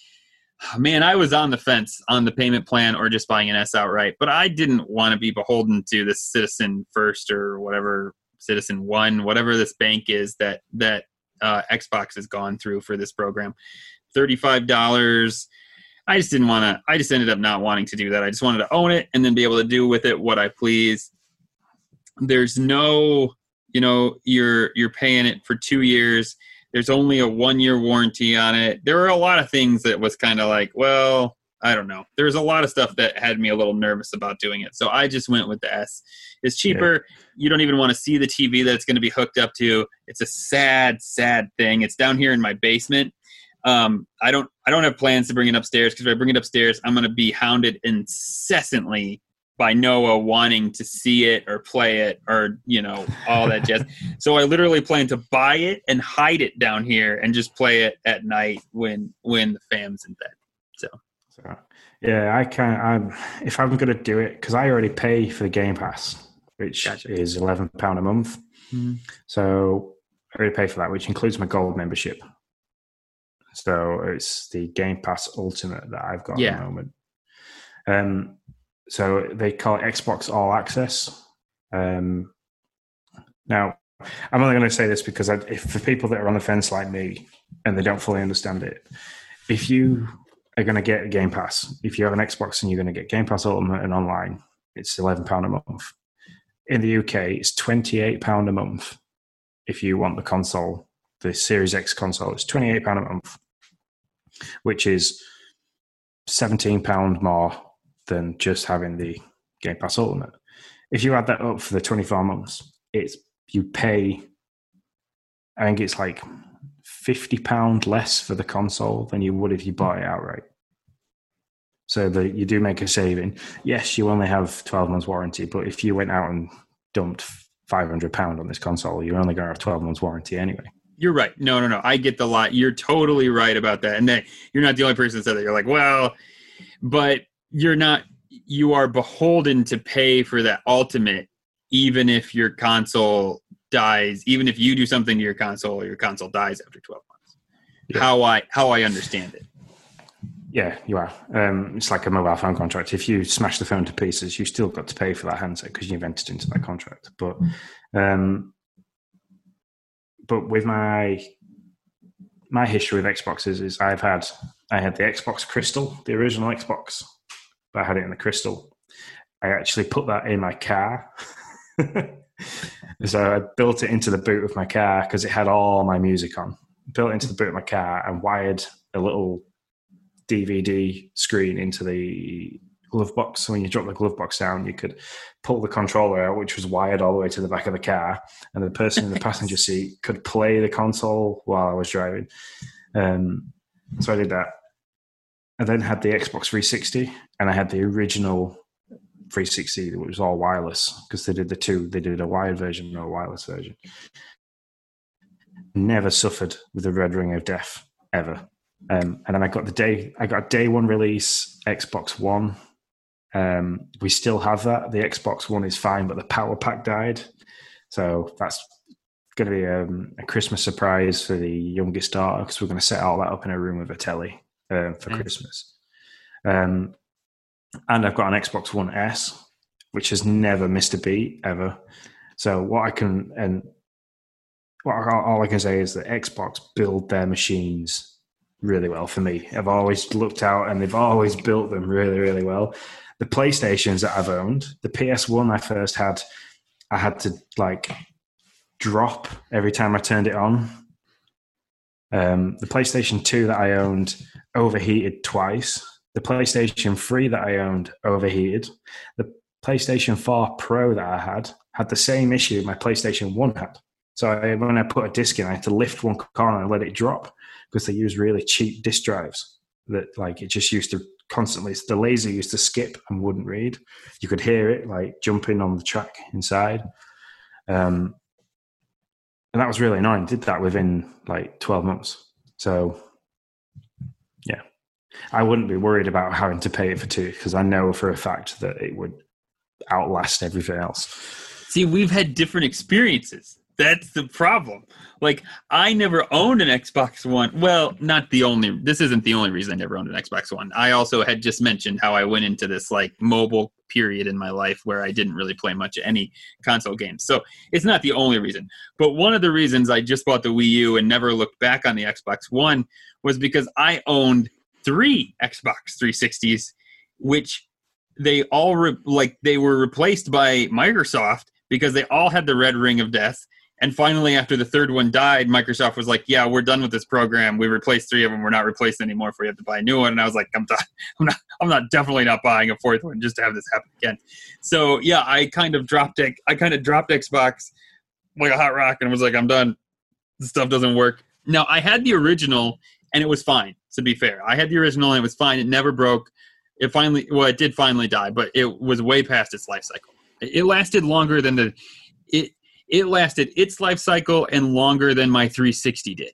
man, I was on the fence on the payment plan or just buying an S outright, but I didn't want to be beholden to the Citizen First or whatever, Citizen One, whatever this bank is that that uh, Xbox has gone through for this program. thirty-five dollars. I just didn't want to, I just ended up not wanting to do that. I just wanted to own it and then be able to do with it what I please. There's no, you know, you're you're paying it for two years. There's only a one-year warranty on it. There were a lot of things that was kind of like, well, I don't know. There was a lot of stuff that had me a little nervous about doing it. So I just went with the S. It's cheaper. Yeah. You don't even want to see the T V that it's going to be hooked up to. It's a sad, sad thing. It's down here in my basement. Um, I don't I don't have plans to bring it upstairs because if I bring it upstairs, I'm going to be hounded incessantly by Noah wanting to see it or play it or, you know, all that jazz. So I literally plan to buy it and hide it down here and just play it at night when when the fam's in bed. So, so yeah, I can. I'm, if I'm going to do it, because I already pay for the Game Pass, which gotcha. Is eleven pounds a month. Mm-hmm. So I already pay for that, which includes my gold membership. So it's the Game Pass Ultimate that I've got yeah. at the moment. Um. So they call it Xbox All Access. Um, now, I'm only going to say this because I, if for people that are on the fence like me and they don't fully understand it, if you are going to get a Game Pass, if you have an Xbox and you're going to get Game Pass Ultimate and online, it's eleven pounds a month. In the U K, it's twenty-eight pounds a month if you want the console, the Series X console. It's twenty-eight pounds a month, which is seventeen pounds more than just having the Game Pass Ultimate. If you add that up for the twenty-four months, it's you pay, I think it's like fifty pounds less for the console than you would if you bought it outright. So that you do make a saving. Yes, you only have twelve months warranty, but if you went out and dumped five hundred pounds on this console, you're only going to have twelve months warranty anyway. You're right. No, no, no. I get the lot. You're totally right about that. And that you're not the only person that said that. You're like, well, but You're not, you are beholden to pay for that ultimate, even if your console dies, even if you do something to your console, your console dies after twelve months. Yeah. How I, how I understand it. Yeah, you are. Um, it's like a mobile phone contract. If you smash the phone to pieces, you still got to pay for that handset because you've entered into that contract. But, um, but with my, my history with Xboxes is I've had, I had the Xbox Crystal, the original Xbox. But I had it in the Crystal. I actually put that in my car So I built it into the boot of my car because it had all my music on. Built into the boot of my car and wired a little D V D screen into the glove box. So when you drop the glove box down, you could pull the controller out, which was wired all the way to the back of the car, and the person in the passenger seat could play the console while I was driving. Um, so I did that. I then had the Xbox three sixty, and I had the original three sixty, which was all wireless, because they did the two. They did a wired version and a wireless version. Never suffered with the red ring of death, ever. Um, and then I got the day, I got a day one release Xbox One. Um, we still have that. The Xbox One is fine, but the power pack died. So that's going to be um, a Christmas surprise for the youngest daughter, because we're going to set all that up in a room with a telly uh, for nice. Christmas. Um, and I've got an Xbox One S, which has never missed a beat, ever. So what I can, and what all I can say is that Xbox build their machines really well for me. I've always looked out and they've always built them really, really well. The PlayStations that I've owned, the P S one I first had, I had to like drop every time I turned it on. Um, the PlayStation two that I owned overheated twice. The PlayStation three that I owned overheated. The PlayStation four Pro that I had had the same issue my PlayStation one had. So I, when I put a disc in, I had to lift one corner and let it drop, because they use really cheap disk drives that like it just used to constantly, the laser used to skip and wouldn't read. You could hear it like jumping on the track inside. Um, and that was really annoying. Did that within like twelve months. So yeah, I wouldn't be worried about having to pay it for two, because I know for a fact that it would outlast everything else. See, we've had different experiences. That's the problem. Like, I never owned an Xbox One. Well, not the only, this isn't the only reason I never owned an Xbox One. I also had just mentioned how I went into this like mobile period in my life where I didn't really play much of any console games. So it's not the only reason. But one of the reasons I just bought the Wii U and never looked back on the Xbox One was because I owned three Xbox three sixties, which they all re- like they were replaced by Microsoft because they all had the red ring of death. And finally, after the third one died, Microsoft was like, yeah, we're done with this program. We replaced three of them. We're not replaced anymore if we have to buy a new one. And I was like, I'm done. I'm not, I'm not definitely not buying a fourth one just to have this happen again. So yeah, I kind of dropped I kind of dropped Xbox like a hot rock and was like, I'm done. This stuff doesn't work. Now, I had the original and it was fine, to be fair. I had the original and it was fine. It never broke. It finally, well, it did finally die, but it was way past its life cycle. It lasted longer than the, it, It lasted its life cycle and longer than my three sixty did.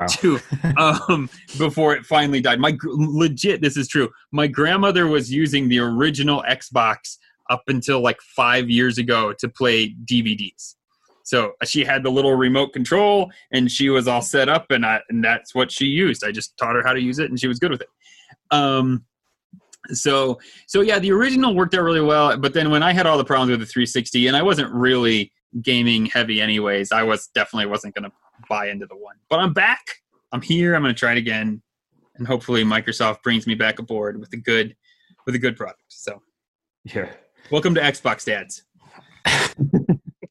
Wow. to, um, before it finally died. My legit, this is true. My grandmother was using the original Xbox up until like five years ago to play D V Ds. So she had the little remote control and she was all set up, and I, and that's what she used. I just taught her how to use it and she was good with it. Um, so, so yeah, the original worked out really well. But then when I had all the problems with the three sixty, and I wasn't really gaming heavy anyways, I was definitely wasn't going to buy into the one. But I'm back. I'm here. I'm going to try it again, and hopefully Microsoft brings me back aboard with a good, with a good product. So, yeah. Welcome to Xbox Dads.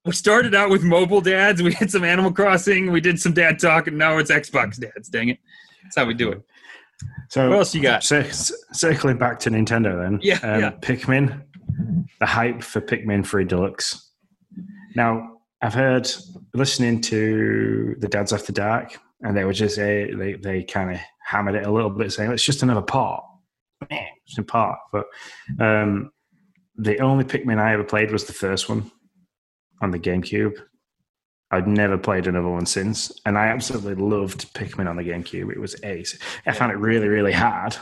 We started out with mobile dads. We had some Animal Crossing. We did some dad talk, and now it's Xbox Dads. Dang it! That's how we do it. So, what else you got? C- circling back to Nintendo, then. Yeah, um, yeah. Pikmin. The hype for Pikmin three Deluxe. Now, I've heard, listening to the Dads After Dark, and they were just, a, they, they kind of hammered it a little bit, saying, it's just another part. It's a part. But um, the only Pikmin I ever played was the first one on the GameCube. I'd never played another one since. And I absolutely loved Pikmin on the GameCube. It was ace. I found it really, really hard.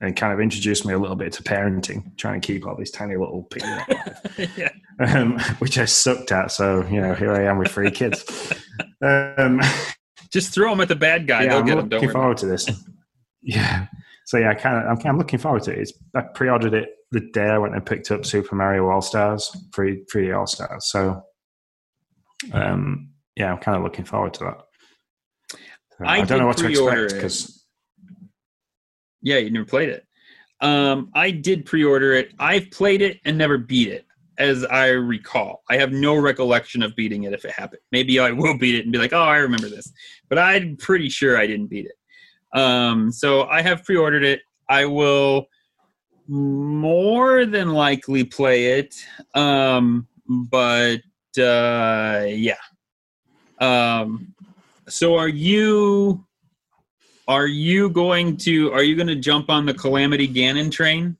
And kind of introduced me a little bit to parenting, trying to keep all these tiny little Pikmin, yeah. um, which I sucked at. So, you know, here I am with three kids. Um, Just throw them at the bad guy. Yeah, They'll I'm get them. Looking don't forward to this. Yeah. So yeah, I kind of, I'm kind of looking forward to it. It's, I pre-ordered it the day I went and picked up Super Mario All Stars, three three All Stars. So, um, yeah, I'm kind of looking forward to that. So, I, I don't know what to expect because. Yeah, you never played it. Um, I did pre-order it. I've played it and never beat it. as I recall. I have no recollection of beating it if it happened. Maybe I will beat it and be like, oh, I remember this. But I'm pretty sure I didn't beat it. Um, so I have pre-ordered it. I will more than likely play it. Um, but, uh, yeah. Um, so are you... Are you going to are you going to jump on the Calamity Ganon train?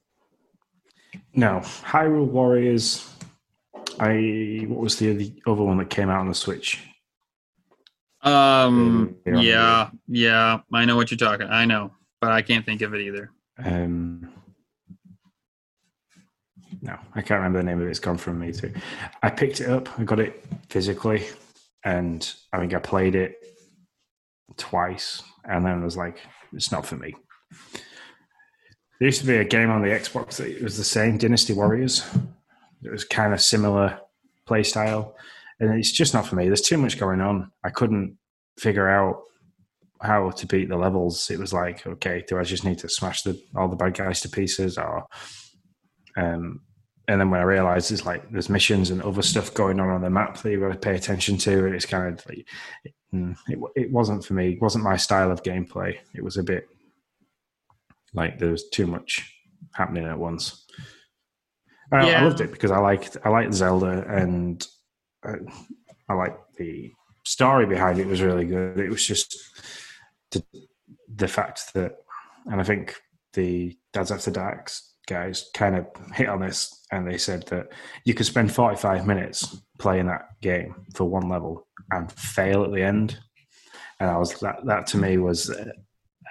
No. Hyrule Warriors. I what was the, the other one that came out on the Switch? Um uh, yeah, yeah, I know what you're talking. I know, but I can't think of it either. Um No, I can't remember the name of it. It's gone from me too. I picked it up. I got it physically and I think I played it twice. And then I was like, it's not for me. There used to be a game on the Xbox that it was the same, Dynasty Warriors. It was kind of similar play style. And it's just not for me. There's too much going on. I couldn't figure out how to beat the levels. It was like, okay, do I just need to smash the, all the bad guys to pieces? Or, um, and then when I realized it's like there's missions and other stuff going on on the map that you've got to pay attention to. And it's kind of like... It, it wasn't for me. It wasn't my style of gameplay. It was a bit like there was too much happening at once. I, yeah. I loved it because I liked I liked Zelda and I, I liked the story behind it. Was really good. It was just the, the fact that, and I think the Dads After Dark guys kind of hit on this, and they said that you could spend forty-five minutes playing that game for one level and fail at the end, and I was that, that to me was uh,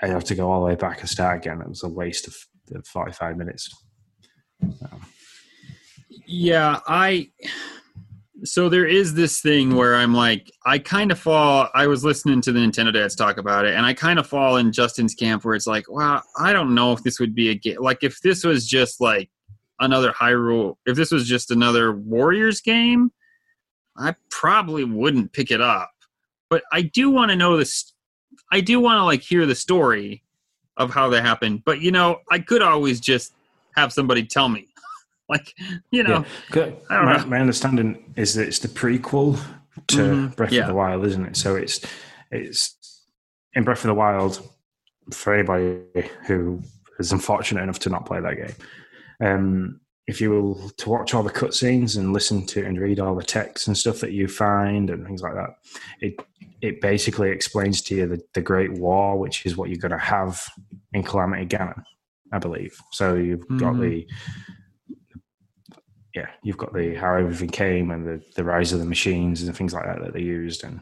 I have to go all the way back and start again. It was a waste of, of forty-five minutes. Um. Yeah, I so there is this thing where I'm like, I kind of fall. I was listening to the Nintendo Dads talk about it, and I kind of fall in Justin's camp where it's like, wow, I don't know if this would be a game. Like, if this was just like another Hyrule, if this was just another Warriors game, I probably wouldn't pick it up, but I do want to know this. I do want to like hear the story of how that happened, but you know, I could always just have somebody tell me like, you know, yeah. I don't my, know. My understanding is that it's the prequel to mm-hmm. Breath yeah. of the Wild, isn't it? So it's, it's in Breath of the Wild for anybody who is unfortunate enough to not play that game. Um, If you will, to watch all the cutscenes and listen to and read all the texts and stuff that you find and things like that, it it basically explains to you the, the Great War, which is what you're going to have in Calamity Ganon, I believe. So you've mm-hmm. got the yeah, you've got the how everything came and the, the rise of the machines and things like that that they used, and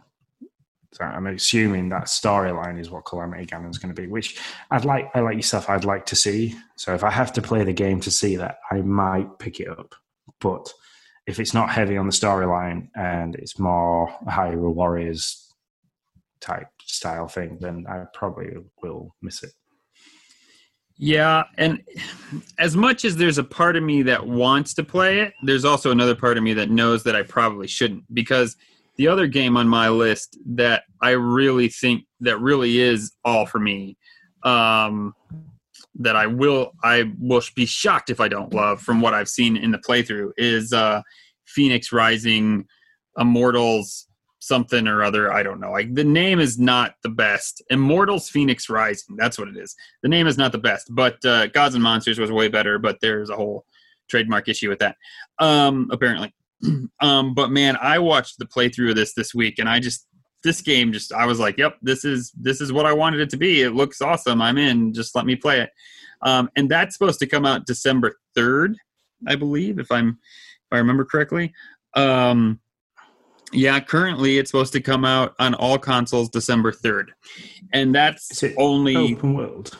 so I'm assuming that storyline is what Calamity Ganon's going to be, which I'd like, I like yourself, I'd like to see. So if I have to play the game to see that, I might pick it up. But if it's not heavy on the storyline and it's more Hyrule Warriors type style thing, then I probably will miss it. Yeah, and as much as there's a part of me that wants to play it, there's also another part of me that knows that I probably shouldn't, because the other game on my list that I really think that really is all for me, um, that I will I will be shocked if I don't love from what I've seen in the playthrough, is uh, Phoenix Rising Immortals something or other. I don't know. Like, the name is not the best. Immortals Phoenix Rising, that's what it is. The name is not the best, but uh, Gods and Monsters was way better, but there's a whole trademark issue with that, um, apparently. Um, but man, I watched the playthrough of this this week, and I just this game just I was like, "Yep, this is this is what I wanted it to be. It looks awesome. I'm in. Just let me play it." Um, and that's supposed to come out December third, I believe, if I'm if I remember correctly. Um, yeah, currently it's supposed to come out on all consoles December third, and that's only open world.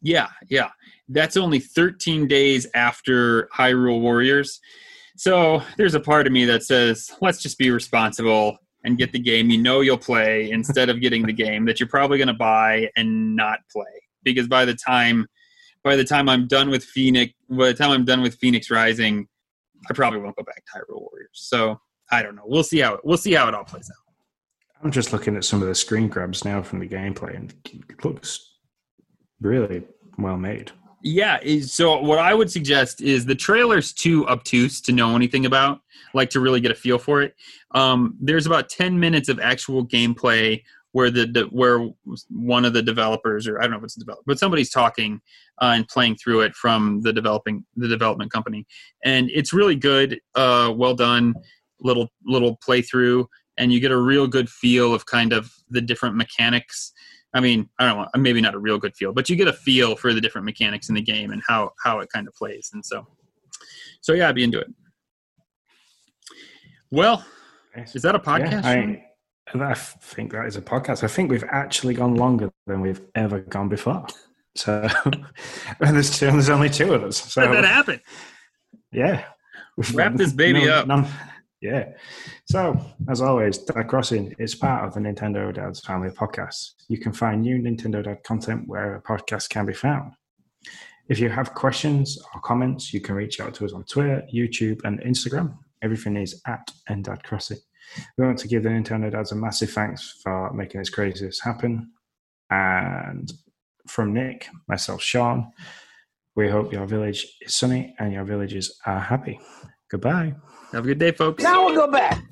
Yeah, yeah, that's only thirteen days after Hyrule Warriors. So there's a part of me that says, let's just be responsible and get the game you know you'll play instead of getting the game that you're probably going to buy and not play. Because by the time by the time I'm done with Phoenix by the time I'm done with Phoenix Rising, I probably won't go back to Hyrule Warriors. So I don't know. We'll see how it we'll see how it all plays out. I'm just looking at some of the screen grabs now from the gameplay, and it looks really well made. Yeah, so what I would suggest is the trailer's too obtuse to know anything about, like to really get a feel for it. Um, there's about ten minutes of actual gameplay where the, the where one of the developers, or I don't know if it's a developer, but somebody's talking uh, and playing through it from the developing the development company, and it's really good, uh, well done little little playthrough, and you get a real good feel of kind of the different mechanics. I mean, I don't know, maybe not a real good feel, but you get a feel for the different mechanics in the game and how, how it kind of plays. And so, so yeah, I'd be into it. Well, is that a podcast? Yeah, I, I think that is a podcast. I think we've actually gone longer than we've ever gone before. So and there's two, and there's only two of us. So let that happen. Yeah. Wrap this baby no, up. No, yeah. So, as always, Dad Crossing is part of the Nintendo Dads family of podcasts. You can find new Nintendo Dad content where a podcast can be found. If you have questions or comments, you can reach out to us on Twitter, YouTube, and Instagram. Everything is at Dad Crossing. We want to give the Nintendo Dads a massive thanks for making this craziness happen. And from Nick, myself, Sean, we hope your village is sunny and your villages are happy. Goodbye. Have a good day, folks. Now we'll go back.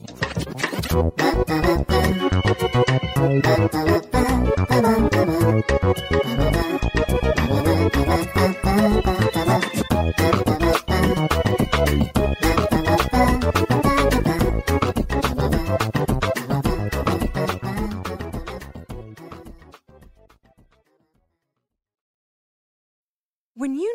When you